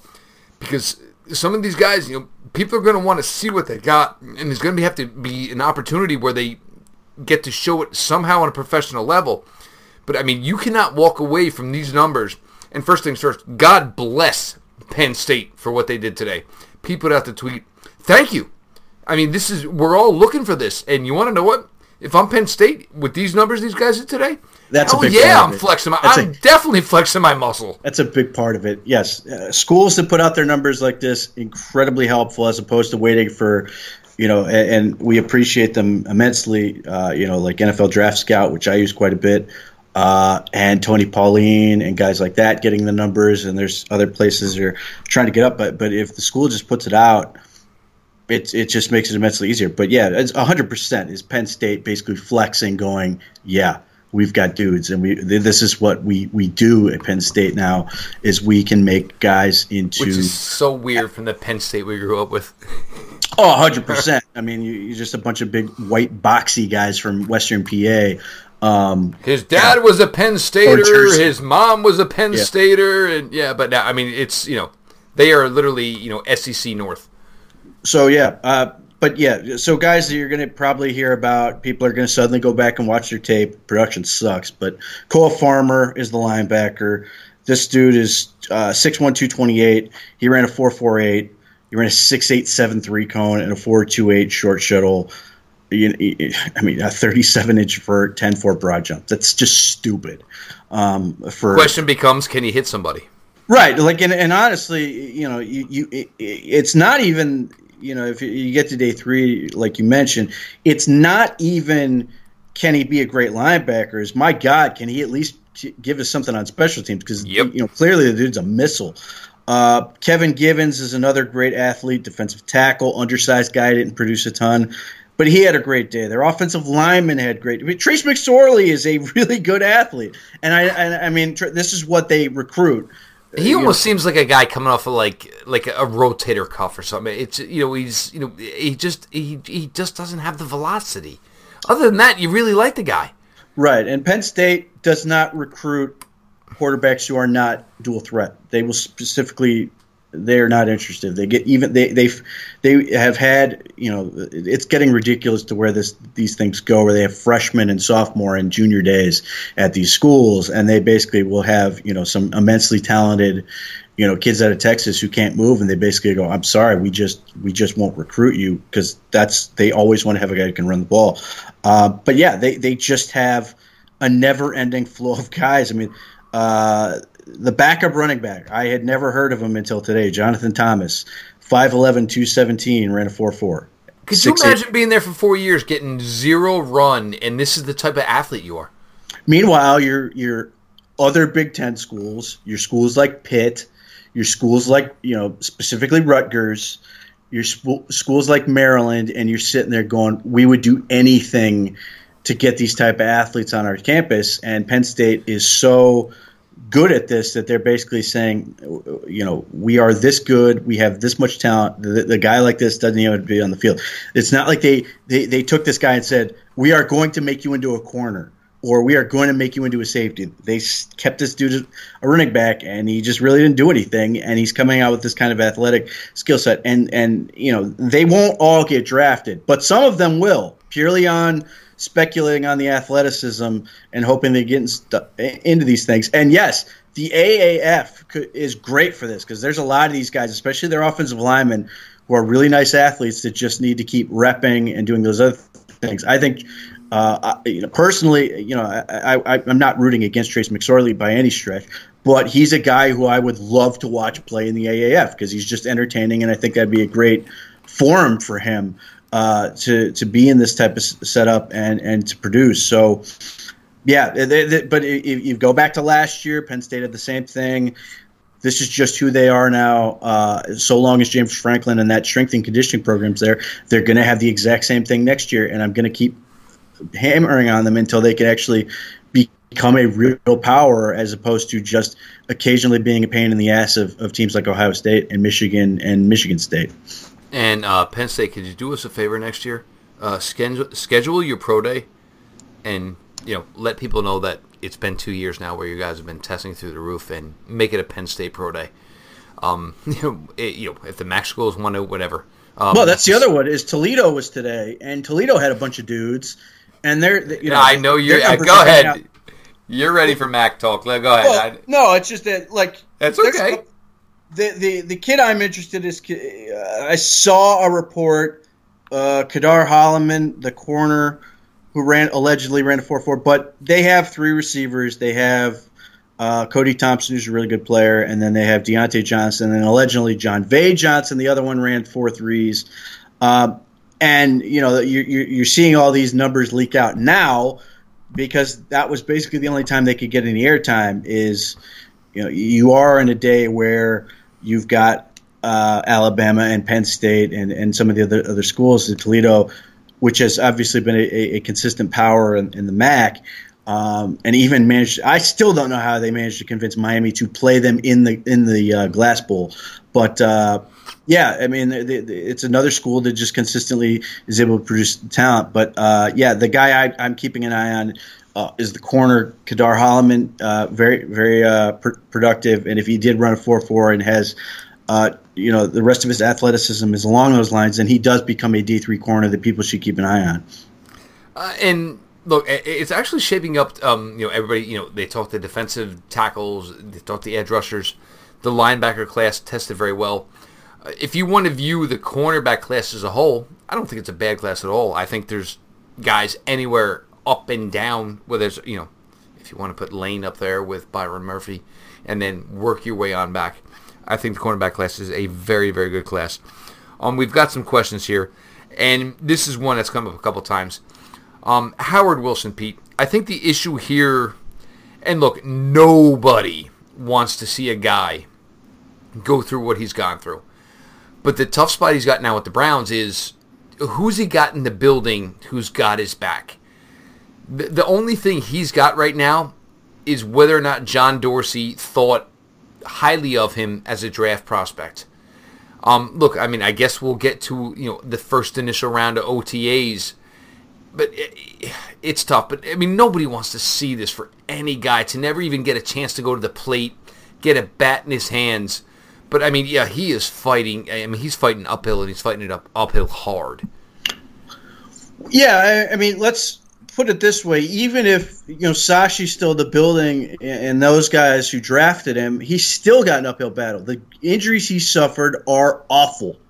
because some of these guys, you know, people are going to want to see what they got, and there's going to have to be an opportunity where they get to show it somehow on a professional level. But, I mean, you cannot walk away from these numbers. And first things first, God bless Penn State for what they did today. Pete put out the tweet, thank you. I mean, this is, we're all looking for this. And you want to know what? If I'm Penn State with these numbers these guys did today, that's oh, a big yeah, part of it. I'm flexing my, I'm a, definitely flexing my muscle. That's a big part of it, yes. Uh, schools that put out their numbers like this, incredibly helpful, as opposed to waiting for, you know, and, and we appreciate them immensely, uh, you know, like N F L Draft Scout, which I use quite a bit, uh, and Tony Pauline and guys like that getting the numbers, and there's other places that are trying to get up. But, but if the school just puts it out, It it just makes it immensely easier. But, yeah, it's one hundred percent is Penn State basically flexing, going, yeah, we've got dudes. And we this is what we, we do at Penn State now, is we can make guys into – which is so weird from the Penn State we grew up with. Oh, one hundred percent. I mean, you, you're just a bunch of big, white, boxy guys from Western P A. Um, his dad yeah. was a Penn Stater. His mom was a Penn yeah. Stater. and Yeah, but, now I mean, it's – you know, they are literally, you know, S E C North. So, yeah, uh, but, yeah, so guys that you're going to probably hear about, people are going to suddenly go back and watch their tape. Production sucks, but Cole Farmer is the linebacker. This dude is uh, six one, two twenty-eight. He ran a four four eight. He ran a six eight, seven three cone and a four two eight short shuttle. You, you, I mean, a thirty-seven inch vert, ten four broad jump. That's just stupid. Um, for question becomes, can he hit somebody? Right, like, and, and honestly, you know, you, you it, it's not even – you know, if you get to day three, like you mentioned, it's not even can he be a great linebacker. It's, my God, can he at least give us something on special teams? Because, yep. you know, clearly the dude's a missile. Uh, Kevin Givens is another great athlete, defensive tackle, undersized guy, didn't produce a ton. But he had a great day. Their offensive linemen had great. I mean, Trace McSorley is a really good athlete. And, I, I, I mean, this is what they recruit. He almost you know, seems like a guy coming off of like like a rotator cuff or something. It's you know he's you know he just he he just doesn't have the velocity. Other than that, you really like the guy, right? And Penn State does not recruit quarterbacks who are not dual threat. They will specifically they are not interested. They get even they they they have had you know it's getting ridiculous to where this these things go where they have freshmen and sophomore and junior days at these schools, and they basically will have you know some immensely talented you know kids out of Texas who can't move, and they basically go, I'm sorry, we just we just won't recruit you, because that's they always want to have a guy who can run the ball. Uh, but yeah, they they just have a never ending flow of guys. I mean. Uh, The backup running back, I had never heard of him until today, Jonathan Thomas, five eleven, two seventeen, ran a four four. Could you imagine being there for four years, getting zero run, and this is the type of athlete you are? Meanwhile, your your other Big Ten schools, your schools like Pitt, your schools like, you know, specifically Rutgers, your sp- schools like Maryland, and you're sitting there going, we would do anything to get these type of athletes on our campus, and Penn State is so – good at this that they're basically saying, you know, we are this good, we have this much talent, the, the guy like this doesn't even be on the field. It's not like they, they, they took this guy and said, we are going to make you into a corner, or we are going to make you into a safety. They kept this dude a running back, and he just really didn't do anything, and he's coming out with this kind of athletic skill set. And, and, you know, they won't all get drafted, but some of them will, purely on speculating on the athleticism and hoping they get in stu- into these things. And, yes, the A A F could, is great for this, because there's a lot of these guys, especially their offensive linemen, who are really nice athletes that just need to keep repping and doing those other things. I think – Uh, I, you know, personally, you know, I, I, I'm not rooting against Trace McSorley by any stretch, but he's a guy who I would love to watch play in the A A F, because he's just entertaining, and I think that'd be a great forum for him uh, to to be in this type of setup and, and to produce. So Yeah, they, they, but if you go back to last year, Penn State had the same thing. This is just who they are now. Uh, so long as James Franklin and that strength and conditioning program's there, they're going to have the exact same thing next year, and I'm going to keep hammering on them until they can actually become a real power as opposed to just occasionally being a pain in the ass of, of teams like Ohio State and Michigan and Michigan State. And uh, Penn State, could you do us a favor next year? Uh, schedule, schedule your pro day and you know let people know that it's been two years now where you guys have been testing through the roof, and make it a Penn State pro day. Um, you know, it, you know if the MAC schools want to, whatever. Um, well, that's the other one is Toledo was today, and Toledo had a bunch of dudes, and they're you know. No, I know you're. Uh, go ahead. Out. You're ready for MAC talk. Go ahead. Well, no, it's just that like that's okay. The the the kid I'm interested in is uh, I saw a report. Uh, Kadar Holloman, the corner, who ran allegedly ran a four four, but they have three receivers. They have uh, Cody Thompson, who's a really good player, and then they have Deontay Johnson, and allegedly John Vay Johnson. The other one ran four threes, uh, and you know you, you, you're seeing all these numbers leak out now because that was basically the only time they could get any airtime. Is you know you are in a day where you've got. Uh, Alabama and Penn State and, and some of the other other schools in Toledo, which has obviously been a, a consistent power in, in the MAC, um, and even managed. I still don't know how they managed to convince Miami to play them in the in the uh, Glass Bowl, but uh, yeah, I mean they, they, it's another school that just consistently is able to produce talent. But uh, yeah, the guy I, I'm keeping an eye on. Uh, is the corner Kadar Holloman, uh, very very uh, pr- productive, and if he did run a four four and has Uh, you know, the rest of his athleticism is along those lines, and he does become a D three corner that people should keep an eye on. Uh, and look, it's actually shaping up. Um, you know, everybody. You know, they talked the defensive tackles, they talked the edge rushers, the linebacker class tested very well. Uh, if you want to view the cornerback class as a whole, I don't think it's a bad class at all. I think there's guys anywhere up and down. Whether it's you know, if you want to put Lane up there with Byron Murphy, and then work your way on back. I think the cornerback class is a very, very good class. Um, we've got some questions here, and this is one that's come up a couple times. Um, Howard Wilson, Pete, I think the issue here, and look, nobody wants to see a guy go through what he's gone through. But the tough spot he's got now with the Browns is who's he got in the building who's got his back? The, the only thing he's got right now is whether or not John Dorsey thought highly of him as a draft prospect. Um, look, I mean, I guess we'll get to you know the first initial round of O T As, but it, it's tough. But I mean, nobody wants to see this for any guy to never even get a chance to go to the plate, get a bat in his hands. But I mean, yeah, he is fighting. I mean, he's fighting uphill, and he's fighting it up uphill hard. Yeah, I, I mean, let's. Put it this way, even if you know Sashi's still in the building and those guys who drafted him, he's still got an uphill battle. The injuries he suffered are awful.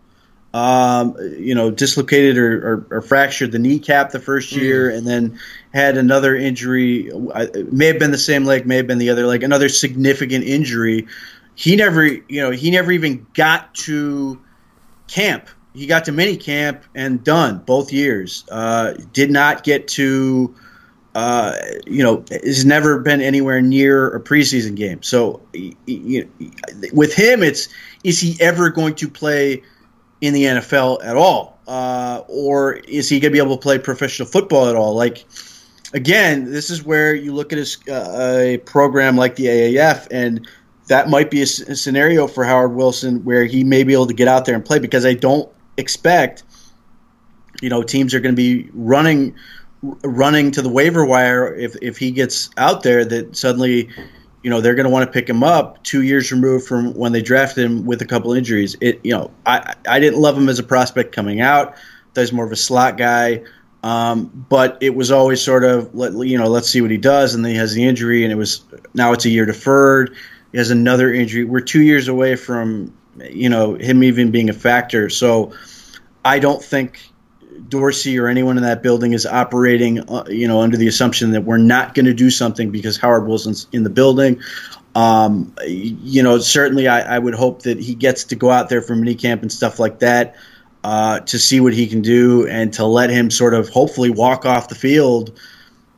Um, you know, dislocated or, or, or fractured the kneecap the first year, mm. and then had another injury. It may have been the same leg, may have been the other leg. Another significant injury. He never, you know, he never even got to camp. He got to mini camp and done both years. Uh, did not get to, uh, you know, has never been anywhere near a preseason game. So he, he, with him, it's is he ever going to play in the N F L at all? Uh, or is he going to be able to play professional football at all? Like, again, this is where you look at a, a program like the A A F and that might be a, s- a scenario for Howard Wilson where he may be able to get out there and play because I don't expect you know teams are going to be running running to the waiver wire if if he gets out there that suddenly you know they're going to want to pick him up two years removed from when they drafted him with a couple injuries. It you know I I didn't love him as a prospect coming out. That's more of a slot guy, um, but it was always sort of let you know let's see what he does, and then he has the injury, and it was now it's a year deferred. He has another injury. We're two years away from. You know, him even being a factor. So I don't think Dorsey or anyone in that building is operating, uh, you know, under the assumption that we're not going to do something because Howard Wilson's in the building. Um, you know, certainly I, I would hope that he gets to go out there for minicamp and stuff like that uh, to see what he can do and to let him sort of hopefully walk off the field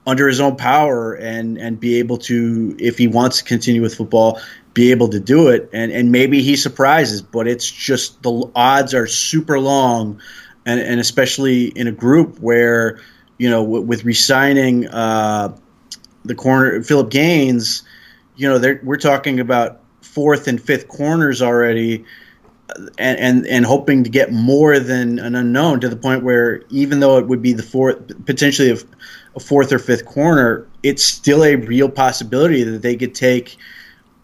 under his own power and and be able to, if he wants to continue with football, be able to do it. And, and maybe he surprises, but it's just the odds are super long, and, and especially in a group where, you know, w- with re-signing uh, the corner, Philip Gaines, you know, we're talking about fourth and fifth corners already, and, and and hoping to get more than an unknown, to the point where even though it would be the fourth, potentially a, a fourth or fifth corner, it's still a real possibility that they could take,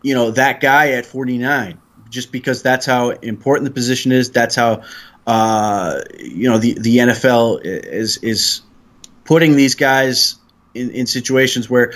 you know, that guy at forty-nine, just because that's how important the position is. That's how, uh, you know, the, the N F L is is putting these guys in, in situations where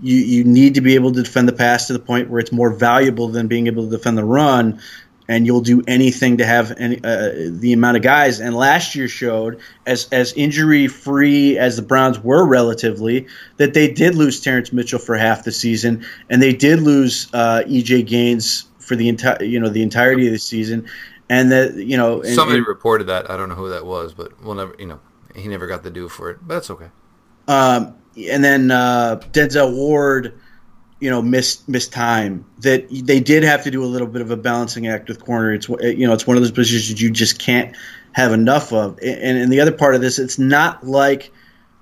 you, you need to be able to defend the pass to the point where it's more valuable than being able to defend the run. And you'll do anything to have any, uh, the amount of guys. And last year showed, as as injury-free as the Browns were relatively, that they did lose Terrence Mitchell for half the season, and they did lose uh, E J Gaines for the entire, you know, the entirety of the season. And that, you know, and, somebody and, reported that. I don't know who that was, but we'll never, you know, he never got the due for it. But that's okay. Um, and then uh, Denzel Ward, you know, missed missed time. That they did have to do a little bit of a balancing act with corner. It's, you know, it's one of those positions you just can't have enough of. And, and the other part of this, it's not like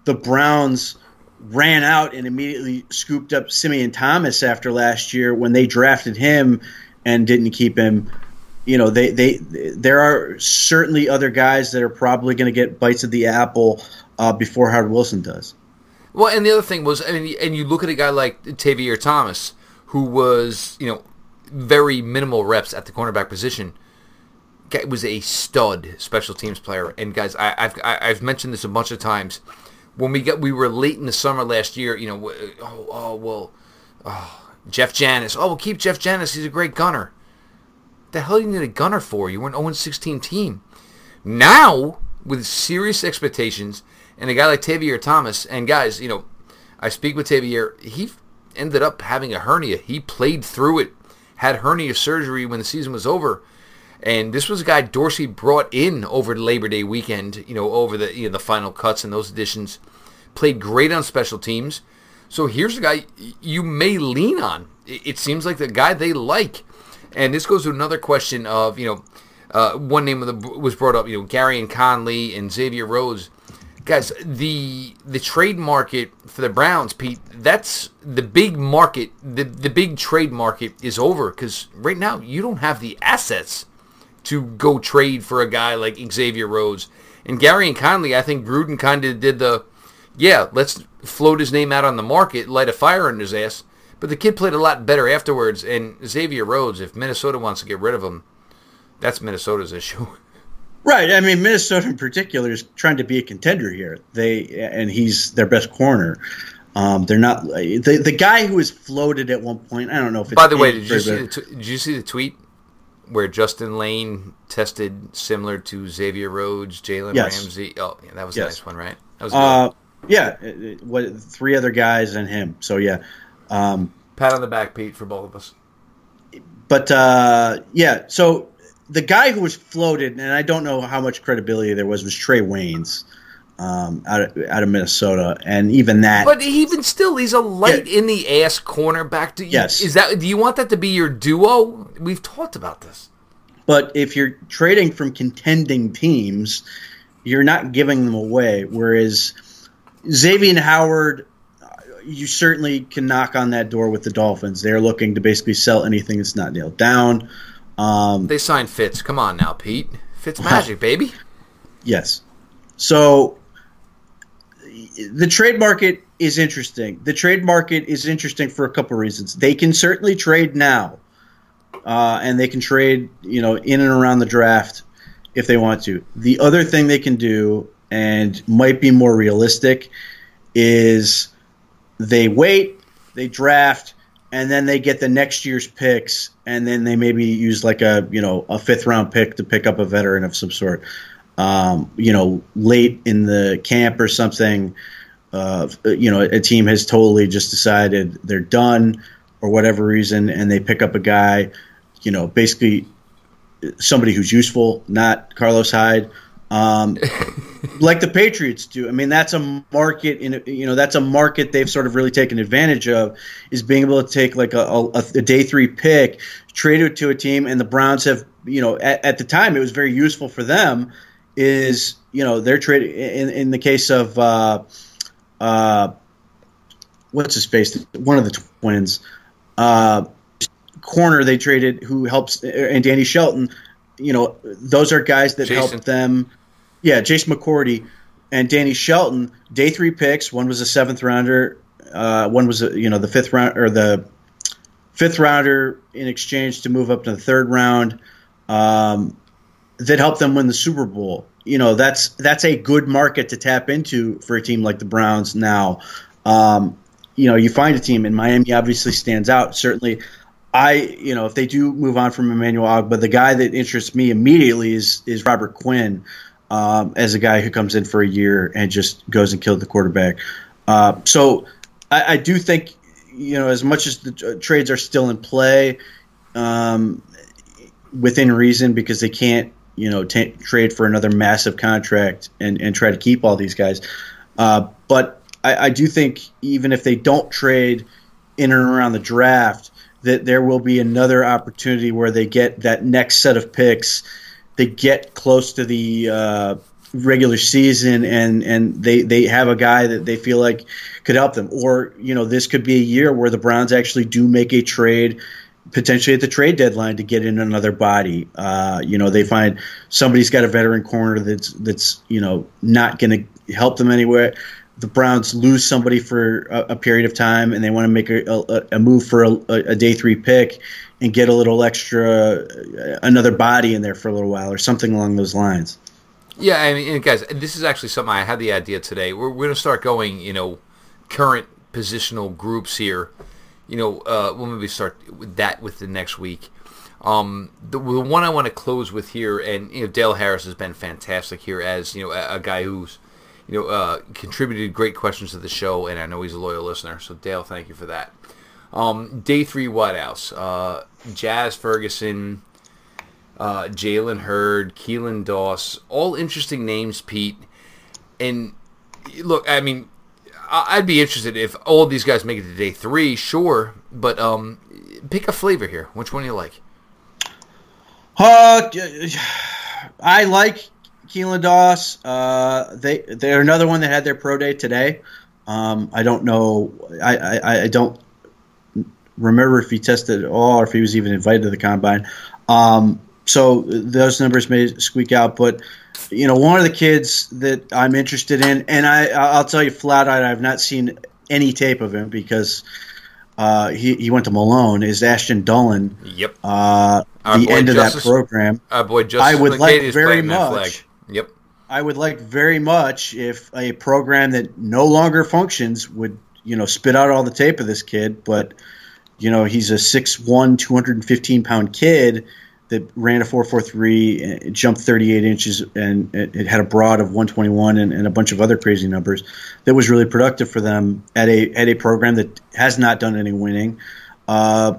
the Browns ran out and immediately scooped up Simeon Thomas after last year when they drafted him and didn't keep him. You know, they they there are certainly other guys that are probably going to get bites of the apple uh, before Howard Wilson does. Well, and the other thing was, I mean, and you look at a guy like Tavier Thomas, who was, you know, very minimal reps at the cornerback position, was a stud special teams player. And guys, I, I've I've mentioned this a bunch of times. When we got we were late in the summer last year, you know, oh, oh well, oh, Jeff Janis, oh, we'll keep Jeff Janis. He's a great gunner. What the hell do you need a gunner for? You were an oh and sixteen team. Now, with serious expectations. And a guy like Tavier Thomas, and guys, you know, I speak with Tavier. He ended up having a hernia. He played through it, had hernia surgery when the season was over. And this was a guy Dorsey brought in over Labor Day weekend, you know, over the, you know, the final cuts and those additions. Played great on special teams. So here's a guy you may lean on. It seems like the guy they like. And this goes to another question of, you know, uh, one name of the, was brought up, you know, Garyon Conley and Xavier Rhodes. Guys, the the trade market for the Browns, Pete, that's the big market. The, the big trade market is over because right now you don't have the assets to go trade for a guy like Xavier Rhodes. And Garyon Conley, I think Gruden kind of did the, yeah, let's float his name out on the market, light a fire under his ass. But the kid played a lot better afterwards. And Xavier Rhodes, if Minnesota wants to get rid of him, that's Minnesota's issue. Right, I mean, Minnesota in particular is trying to be a contender here. They and he's their best corner. Um, they're not the the guy who was floated at one point. I don't know if. It's By the way, did you, see the t- did you see the tweet where Justin Lane tested similar to Xavier Rhodes, Jalen yes. Ramsey? Oh, yeah, that was yes. a nice one, right? That was. Uh, good. Yeah, it, it, what three other guys and him? So yeah, um, pat on the back, Pete, for both of us. But uh, yeah, so. The guy who was floated, and I don't know how much credibility there was, was Trey Waynes um, out of, out of Minnesota, and even that. But even still, he's a light yeah. in the ass cornerback. Do you, yes, is that? Do you want that to be your duo? We've talked about this. But if you're trading from contending teams, you're not giving them away. Whereas Xavier Howard, you certainly can knock on that door with the Dolphins. They're looking to basically sell anything that's not nailed down. Um, they signed Fitz. Come on now, Pete. Fitz magic, wow. baby. Yes. So the trade market is interesting. The trade market is interesting for a couple reasons. They can certainly trade now, uh, and they can trade, you know, in and around the draft if they want to. The other thing they can do, and might be more realistic, is they wait, they draft. And then they get the next year's picks, and then they maybe use like a you know a fifth round pick to pick up a veteran of some sort, um, you know, late in the camp or something. Uh, you know, a team has totally just decided they're done or whatever reason, and they pick up a guy, you know, basically somebody who's useful, not Carlos Hyde, um, like the Patriots do. I mean, that's a market in you know that's a market they've sort of really taken advantage of, is being able to take like a, a, a day three pick, trade it to a team, and the Browns have you know at, at the time it was very useful for them. Is you know they're trading in in the case of uh, uh, what's his face, one of the twins. Uh, corner they traded who helps, and Danny Shelton, you know, those are guys that Jason. help them. Yeah, Jason McCourty and Danny Shelton, day three picks. One was a seventh rounder, uh, one was a, you know the fifth round or the fifth rounder in exchange to move up to the third round. Um, that helped them win the Super Bowl. You know, that's that's a good market to tap into for a team like the Browns now. Um, You know, you find a team, and Miami obviously stands out. Certainly, I, you know, if they do move on from Emmanuel Ogbah, the guy that interests me immediately is is Robert Quinn, um, as a guy who comes in for a year and just goes and killed the quarterback. Uh, so I, I do think, you know, as much as the trades are still in play, um, within reason, because they can't, you know, t- trade for another massive contract and, and try to keep all these guys. Uh, but I, I do think even if they don't trade in and around the draft, that there will be another opportunity where they get that next set of picks. They get close to the uh, regular season, and, and they, they have a guy that they feel like could help them. Or, you know, this could be a year where the Browns actually do make a trade, potentially at the trade deadline, to get in another body. Uh, you know, they find somebody's got a veteran corner that's, that's you know, not going to help them anywhere. The Browns lose somebody for a, a period of time, and they want to make a, a, a move for a, a day three pick and get a little extra, another body in there for a little while or something along those lines. Yeah, I mean, guys, this is actually something I had the idea today. We're, we're going to start going, you know, current positional groups here. You know, uh, we'll maybe start with that with the next week. Um, the, the one I want to close with here, and you know, Dale Harris has been fantastic here as you know a, a guy who's. You know, uh, contributed great questions to the show, and I know he's a loyal listener. So, Dale, thank you for that. Um, day three, what else? Uh, Jazz Ferguson, uh, Jalen Hurd, Keelan Doss, all interesting names, Pete. And, look, I mean, I'd be interested if all these guys make it to day three, sure. But um, pick a flavor here. Which one do you like? Uh, I like... Keelan Doss, uh, they they're another one that had their pro day today. Um, I don't know. I, I, I don't remember if he tested at all or if he was even invited to the combine. Um, so those numbers may squeak out. But you know, one of the kids that I'm interested in, and I I'll tell you flat out, I've not seen any tape of him because uh, he he went to Malone. Is Ashton Dolan? Yep. Uh, the end of Justice, that program. Our boy Justice I would like very much. Yep. I would like very much if a program that no longer functions would, you know, spit out all the tape of this kid. But, you know, he's a six foot one, two hundred fifteen pound kid that ran a four four three, jumped thirty-eight inches, and it had a broad of one twenty-one and, and a bunch of other crazy numbers. That was really productive for them at a at a program that has not done any winning. Uh,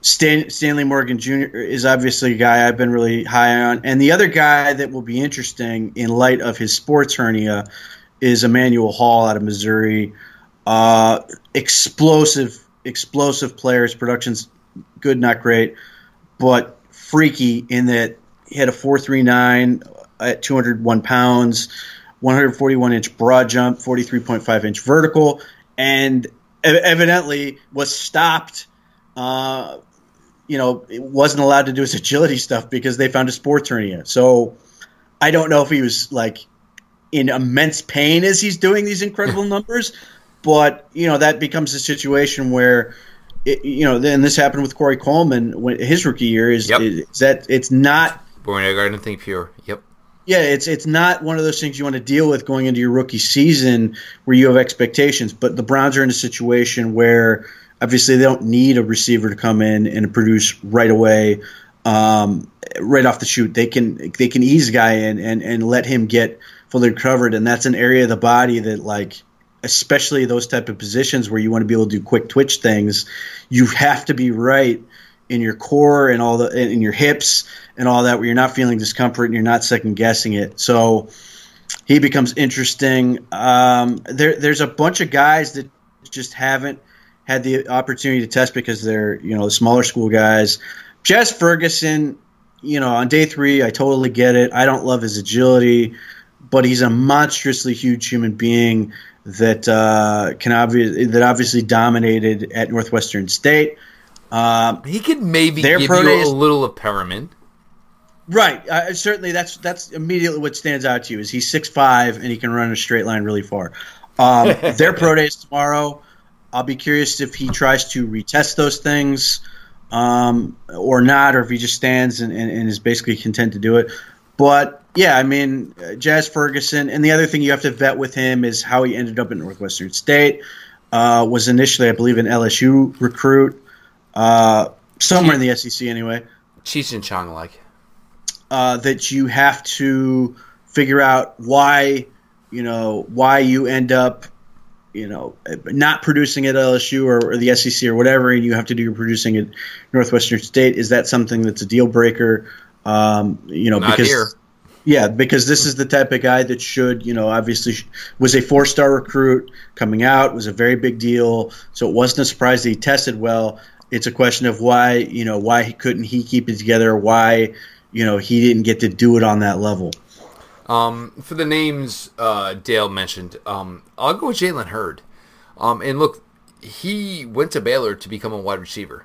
Stan, Stanley Morgan Junior is obviously a guy I've been really high on. And the other guy that will be interesting in light of his sports hernia is Emmanuel Hall out of Missouri. Uh, explosive, explosive players. Production's good, not great, but freaky in that he had a four three nine at two hundred one pounds, one forty-one inch broad jump, forty-three point five inch vertical, and evidently was stopped. Uh, you know, it wasn't allowed to do his agility stuff because they found a sports hernia. So I don't know if he was like in immense pain as he's doing these incredible numbers, but you know, that becomes a situation where, it, you know, then this happened with Corey Coleman when his rookie year is, yep. is, is that it's not born anything pure. Yep. Yeah. It's, it's not one of those things you want to deal with going into your rookie season where you have expectations, but the Browns are in a situation where obviously, they don't need a receiver to come in and produce right away, um, right off the shoot. They can they can ease a guy in and, and let him get fully recovered, and that's an area of the body that, like, especially those type of positions where you want to be able to do quick twitch things, you have to be right in your core and all the in your hips and all that, where you're not feeling discomfort and you're not second guessing it. So he becomes interesting. Um, there, there's a bunch of guys that just haven't had the opportunity to test because they're, you know, the smaller school guys. Jess Ferguson, you know, on day three, I totally get it. I don't love his agility, but he's a monstrously huge human being that uh, can obvi- that obviously dominated at Northwestern State. Um, he could maybe give protease, you a little of Perriman. Right. Uh, certainly that's that's immediately what stands out to you is he's six five and he can run a straight line really far. Um, their pro day is tomorrow. I'll be curious if he tries to retest those things um, or not, or if he just stands and, and, and is basically content to do it. But, yeah, I mean, Jazz Ferguson, and the other thing you have to vet with him is how he ended up at Northwestern State. Uh, was initially, I believe, an L S U recruit. Uh, somewhere in the S E C anyway. Cheech and Chong like. Uh, that you have to figure out why, you know, why you end up, you know, not producing at L S U or, or the S E C or whatever, and you have to do your producing at Northwestern State. Is that something that's a deal breaker? Um, you know, not because here. Yeah, because this is the type of guy that should, you know, obviously was a four-star recruit coming out, was a very big deal, so it wasn't a surprise that he tested well. It's a question of why, you know, why he couldn't he keep it together, why, you know, he didn't get to do it on that level. Um, for the names uh, Dale mentioned, um, I'll go with Jalen Hurd. Um, and look, he went to Baylor to become a wide receiver.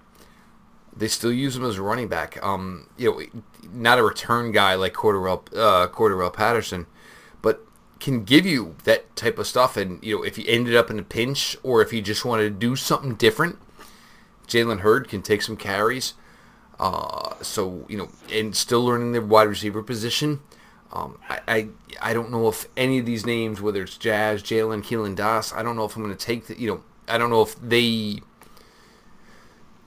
They still use him as a running back. Um, you know, not a return guy like Cordarrelle, uh, Cordarrelle Patterson, but can give you that type of stuff. And, you know, if he ended up in a pinch or if he just wanted to do something different, Jalen Hurd can take some carries, uh, so you know, and still learning the wide receiver position. Um, I, I I don't know if any of these names, whether it's Jazz, Jalen, Keelan Doss, I don't know if I'm going to take the, you know, I don't know if they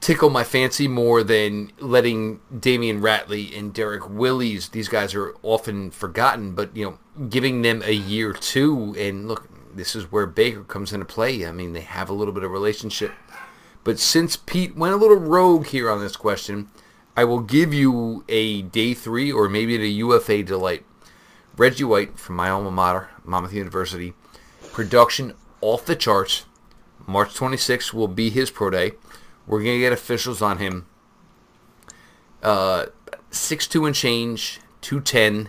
tickle my fancy more than letting Damian Ratley and Derek Willies. These guys are often forgotten, but you know, giving them a year or two, and look, this is where Baker comes into play. I mean, they have a little bit of relationship. But since Pete went a little rogue here on this question, I will give you a day three or maybe a U F A delight. Reggie White from my alma mater, Monmouth University. Production off the charts. March twenty-sixth will be his pro day. We're going to get officials on him. Uh, six two and change, two ten.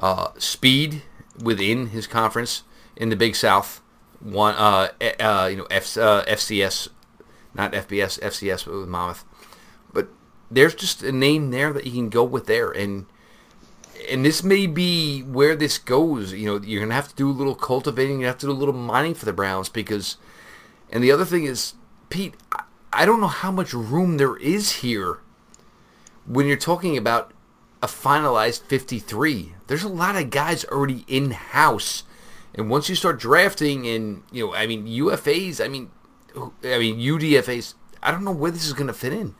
Uh, speed within his conference in the Big South. One, uh, uh, you know, F, uh, F C S. Not F B S, F C S, but with Monmouth. But there's just a name there that you can go with there. And and this may be where this goes. You know, you're going to have to do a little cultivating. You have to do a little mining for the Browns because... And the other thing is, Pete, I don't know how much room there is here when you're talking about a finalized fifty-three. There's a lot of guys already in-house. And once you start drafting and, you know, I mean, U F As, I mean... I mean, U D F As, I don't know where this is going to fit in.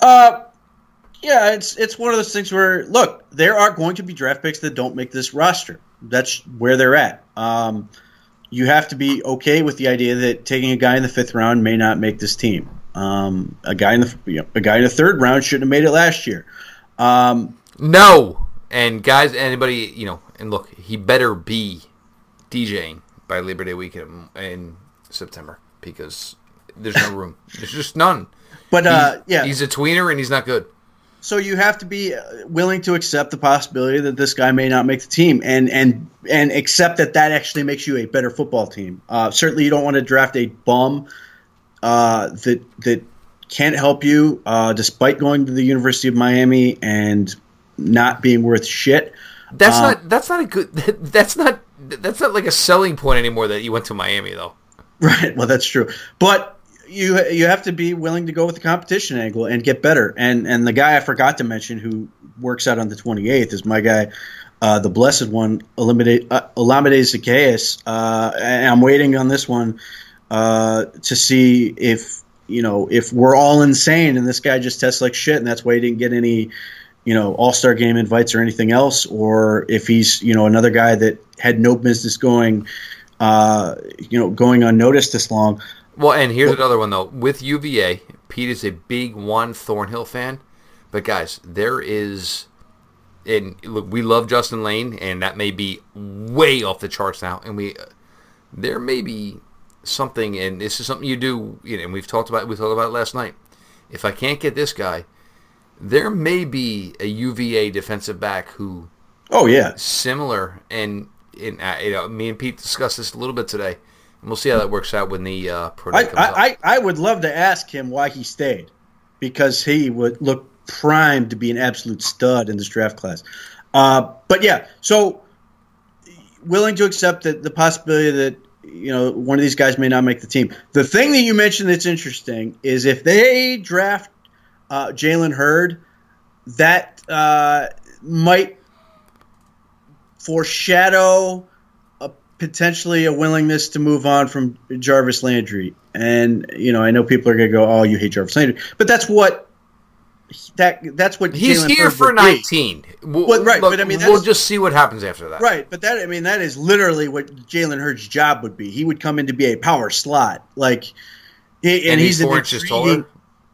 Uh, yeah, it's it's one of those things where, look, there are going to be draft picks that don't make this roster. That's where they're at. Um, you have to be okay with the idea that taking a guy in the fifth round may not make this team. Um, a guy in the you know, a guy in the third round shouldn't have made it last year. Um, no, and guys, anybody, you know, and look, he better be DJing by Labor Day weekend in September. Because there's no room. There's just none. But uh, he's, yeah, he's a tweener and he's not good. So you have to be willing to accept the possibility that this guy may not make the team, and and and accept that that actually makes you a better football team. Uh, certainly, you don't want to draft a bum uh, that that can't help you, uh, despite going to the University of Miami and not being worth shit. That's uh, not that's not a good. That, that's not that's not like a selling point anymore that you went to Miami though. Right, well, that's true. But you you have to be willing to go with the competition angle and get better. And and the guy I forgot to mention who works out on the twenty-eighth is my guy, uh, the blessed one, Olamide uh, Zacchaeus. Uh, and I'm waiting on this one uh, to see if, you know, if we're all insane and this guy just tests like shit and that's why he didn't get any, you know, all-star game invites or anything else, or if he's, you know, another guy that had no business going – Uh, you know, going unnoticed this long. Well, and here's but, another one, though. With U V A, Pete is a big Juan Thornhill fan. But guys, there is, and look, we love Justin Lane, and that may be way off the charts now. And we, uh, there may be something, and this is something you do, you know, and we've talked about, we talked about it last night. If I can't get this guy, there may be a U V A defensive back who, oh yeah, similar. And and uh, you know, me and Pete discussed this a little bit today, and we'll see how that works out when the uh, product comes out. I, I would love to ask him why he stayed, because he would look primed to be an absolute stud in this draft class. Uh, but yeah, so willing to accept that the possibility that, you know, one of these guys may not make the team. The thing that you mentioned that's interesting is if they draft uh, Jalen Hurd, that uh, might foreshadow a, potentially a willingness to move on from Jarvis Landry. And, you know, I know people are going to go, oh, you hate Jarvis Landry. But that's what that that's what he's Jalen here Hurd for nineteen. We'll, well, right, look, but I mean, we'll is, just see what happens after that. Right, but that I mean, that is literally what Jalen Hurd's job would be. He would come in to be a power slot, like, and, and he's, he's four an inches taller.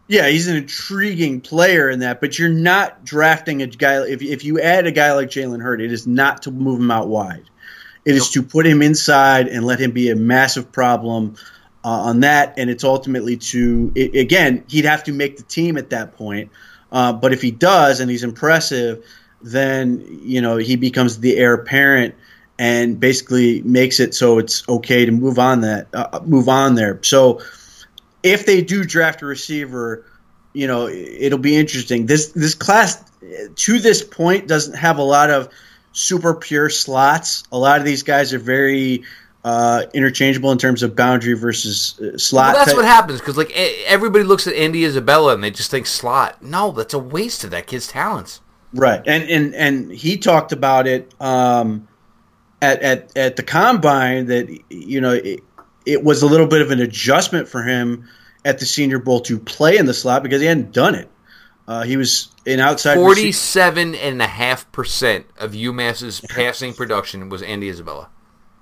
Yeah, he's an intriguing player in that. But you're not drafting a guy. If if you add a guy like Jalen Hurd, it is not to move him out wide. It nope. is to put him inside and let him be a massive problem uh, on that. And it's ultimately to it, again, he'd have to make the team at that point. Uh, but if he does and he's impressive, then, you know, he becomes the heir apparent and basically makes it so it's okay to move on that uh, move on there. So if they do draft a receiver, you know, it'll be interesting. This this class to this point doesn't have a lot of super pure slots. A lot of these guys are very uh, interchangeable in terms of boundary versus uh, slot. Well, that's type. What happens, because like everybody looks at Andy Isabella and they just think slot. No, that's a waste of that kid's talents. Right, and and, and he talked about it um, at at at the Combine that, you know, it, it was a little bit of an adjustment for him at the Senior Bowl to play in the slot because he hadn't done it. Uh, he was an outside forty-seven receiver. and a half percent of UMass's passing production was Andy Isabella.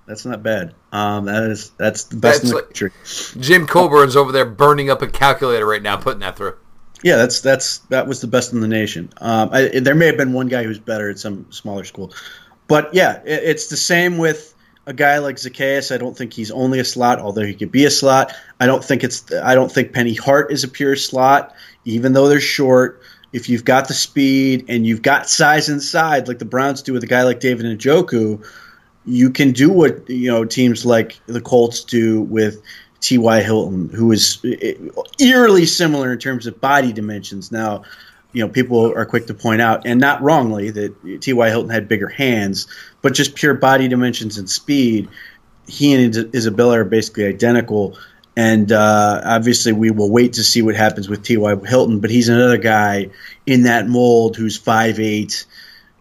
That's not bad. Um, that is that's the best that's in the like, country. Jim Coburn's over there burning up a calculator right now, putting that through. Yeah, that's that's that was the best in the nation. Um, I, there may have been one guy who was better at some smaller school, but yeah, it, it's the same with a guy like Zacchaeus. I don't think he's only a slot, although he could be a slot. I don't think it's. I don't think Penny Hart is a pure slot, even though they're short. If you've got the speed and you've got size inside, like the Browns do with a guy like David Njoku, you can do what, you know, teams like the Colts do with T Y. Hilton, who is eerily similar in terms of body dimensions. Now, you know, people are quick to point out, and not wrongly, that T Y. Hilton had bigger hands, but just pure body dimensions and speed, he and Isabella are basically identical. And uh, obviously we will wait to see what happens with T Y. Hilton, but he's another guy in that mold who's five eight,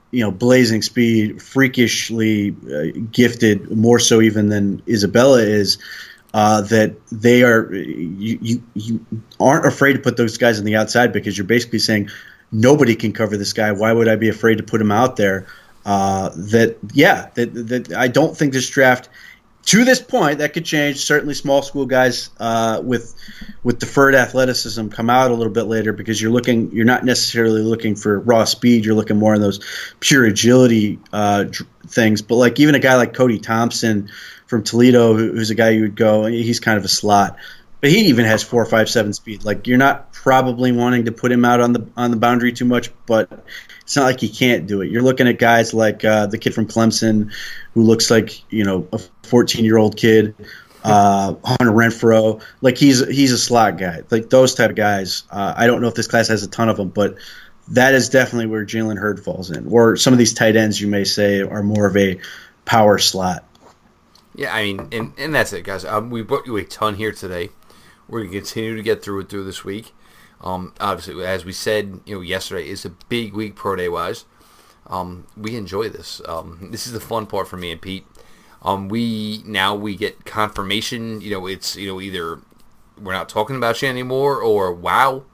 you know, blazing speed, freakishly uh, gifted, more so even than Isabella is. Uh, that they are you, you you aren't afraid to put those guys on the outside because you're basically saying nobody can cover this guy. Why would I be afraid to put him out there? Uh, that yeah, that that I don't think this draft to this point that could change. Certainly, small school guys uh, with with deferred athleticism come out a little bit later because you're looking you're not necessarily looking for raw speed. You're looking more on those pure agility uh, things. But like even a guy like Cody Thompson from Toledo, who's a guy you would go, he's kind of a slot, but he even has four, five, seven speed. Like you're not probably wanting to put him out on the on the boundary too much, but it's not like he can't do it. You're looking at guys like uh, the kid from Clemson, who looks like, you know, a fourteen-year-old kid, uh, Hunter Renfrow. Like he's he's a slot guy. Like those type of guys. Uh, I don't know if this class has a ton of them, but that is definitely where Jalen Hurd falls in. Or some of these tight ends, you may say, are more of a power slot. Yeah, I mean, and, and that's it, guys. Um, we brought you a ton here today. We're going to continue to get through it through this week. Um, obviously, as we said, you know, yesterday is a big week pro day-wise. Um, we enjoy this. Um, this is the fun part for me and Pete. Um, we now we get confirmation. You know, it's you know either we're not talking about you anymore, or wow,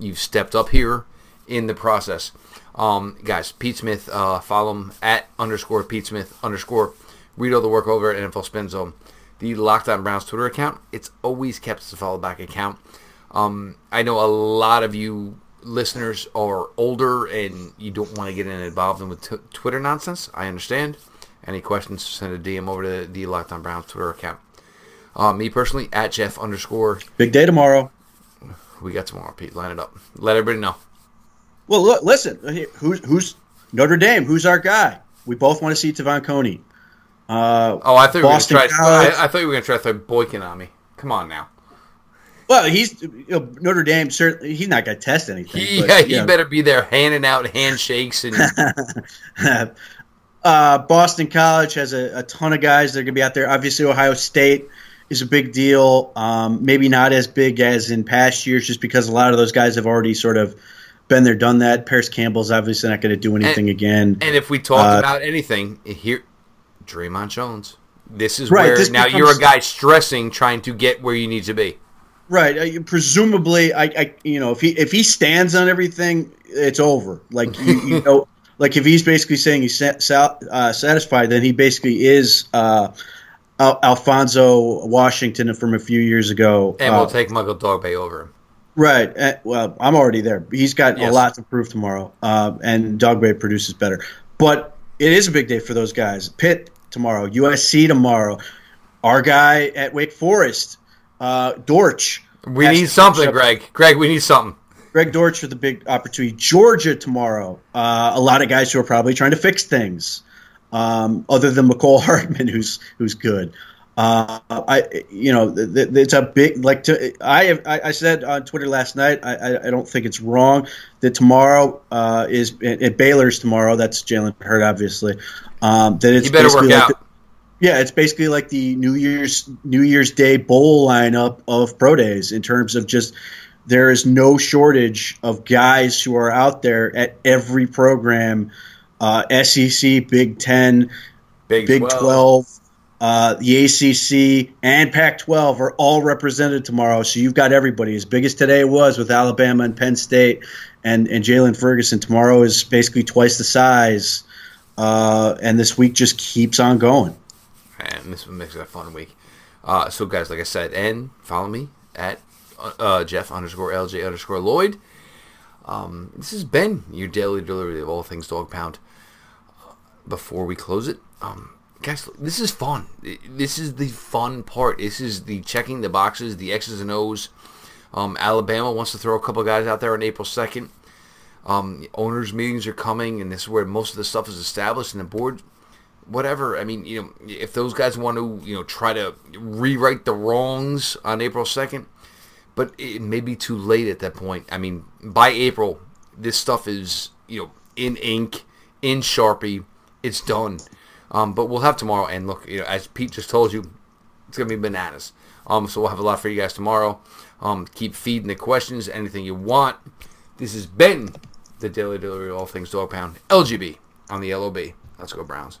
you've stepped up here in the process. Um, guys, Pete Smith, uh, follow him at underscore Pete Smith underscore. Read all the work over at N F L Spin Zone. The Locked On Browns Twitter account, it's always kept as a follow-back account. Um, I know a lot of you listeners are older and you don't want to get involved in with t- Twitter nonsense. I understand. Any questions, send a D M over to the Locked On Browns Twitter account. Um, me personally, at Jeff underscore. Big day tomorrow. We got tomorrow, Pete. Line it up. Let everybody know. Well, look, listen. Who's, who's Notre Dame? Who's our guy? We both want to see Tavon Coney. Uh, oh, I thought, Boston, we try, I, I thought you were going to try to throw Boykin on me. Come on now. Well, he's you know, Notre Dame. Certainly, he's not going to test anything. He, but, yeah, he know. better be there handing out handshakes and. uh, Boston College has a, a ton of guys that are going to be out there. Obviously, Ohio State is a big deal. Um, maybe not as big as in past years, just because a lot of those guys have already sort of been there, done that. Paris Campbell's obviously not going to do anything and, again. And if we talk uh, about anything here. Draymond Jones. This is right, where this now becomes, you're a guy stressing, trying to get where you need to be. Right. I, presumably, I, I, you know, if he if he stands on everything, it's over. Like you, you know, like if he's basically saying he's sat, uh, satisfied, then he basically is uh, Al- Alfonso Washington from a few years ago. And uh, we'll take Michael Dogbay over him. Right. Uh, well, I'm already there. He's got yes. a lot to prove tomorrow, uh, and Dogbay produces better. But it is a big day for those guys. Pitt. Tomorrow, U S C tomorrow, our guy at Wake Forest, uh, Dortch. We need something, Greg. Greg, we need something. Greg Dortch with a big opportunity. Georgia tomorrow. Uh, a lot of guys who are probably trying to fix things, um, other than McCall Hardman, who's who's good. Uh, I you know it's a big like to, I have, I said on Twitter last night. I, I don't think it's wrong that tomorrow uh, is at Baylor's tomorrow. That's Jalen Hurd, obviously. Um, that it's you better work like out. The, yeah, it's basically like the New Year's New Year's Day bowl lineup of pro days in terms of just there is no shortage of guys who are out there at every program, uh, S E C, Big Ten, Big, Big twelve. twelve, uh, the A C C, and Pac twelve are all represented tomorrow. So you've got everybody. As big as today was with Alabama and Penn State and, and Jaylon Ferguson, tomorrow is basically twice the size. Uh, and this week just keeps on going. And this makes it a fun week. Uh, so, guys, like I said, and follow me at uh, Jeff underscore LJ underscore Lloyd. Um, this has been your daily delivery of all things Dog Pound. Before we close it, um, guys, this is fun. This is the fun part. This is the checking the boxes, the X's and O's. Um, Alabama wants to throw a couple guys out there on April second. Um, owners' meetings are coming, and this is where most of the stuff is established, and the board, whatever. I mean, you know, if those guys want to, you know, try to rewrite the wrongs on April second, but it may be too late at that point. I mean, by April, this stuff is, you know, in ink, in Sharpie. It's done. Um, but we'll have tomorrow, and look, you know, as Pete just told you, it's going to be bananas. Um, so we'll have a lot for you guys tomorrow. Um, keep feeding the questions, anything you want. This has been the daily delivery of all things Dog Pound. L G B on the L O B. Let's go Browns.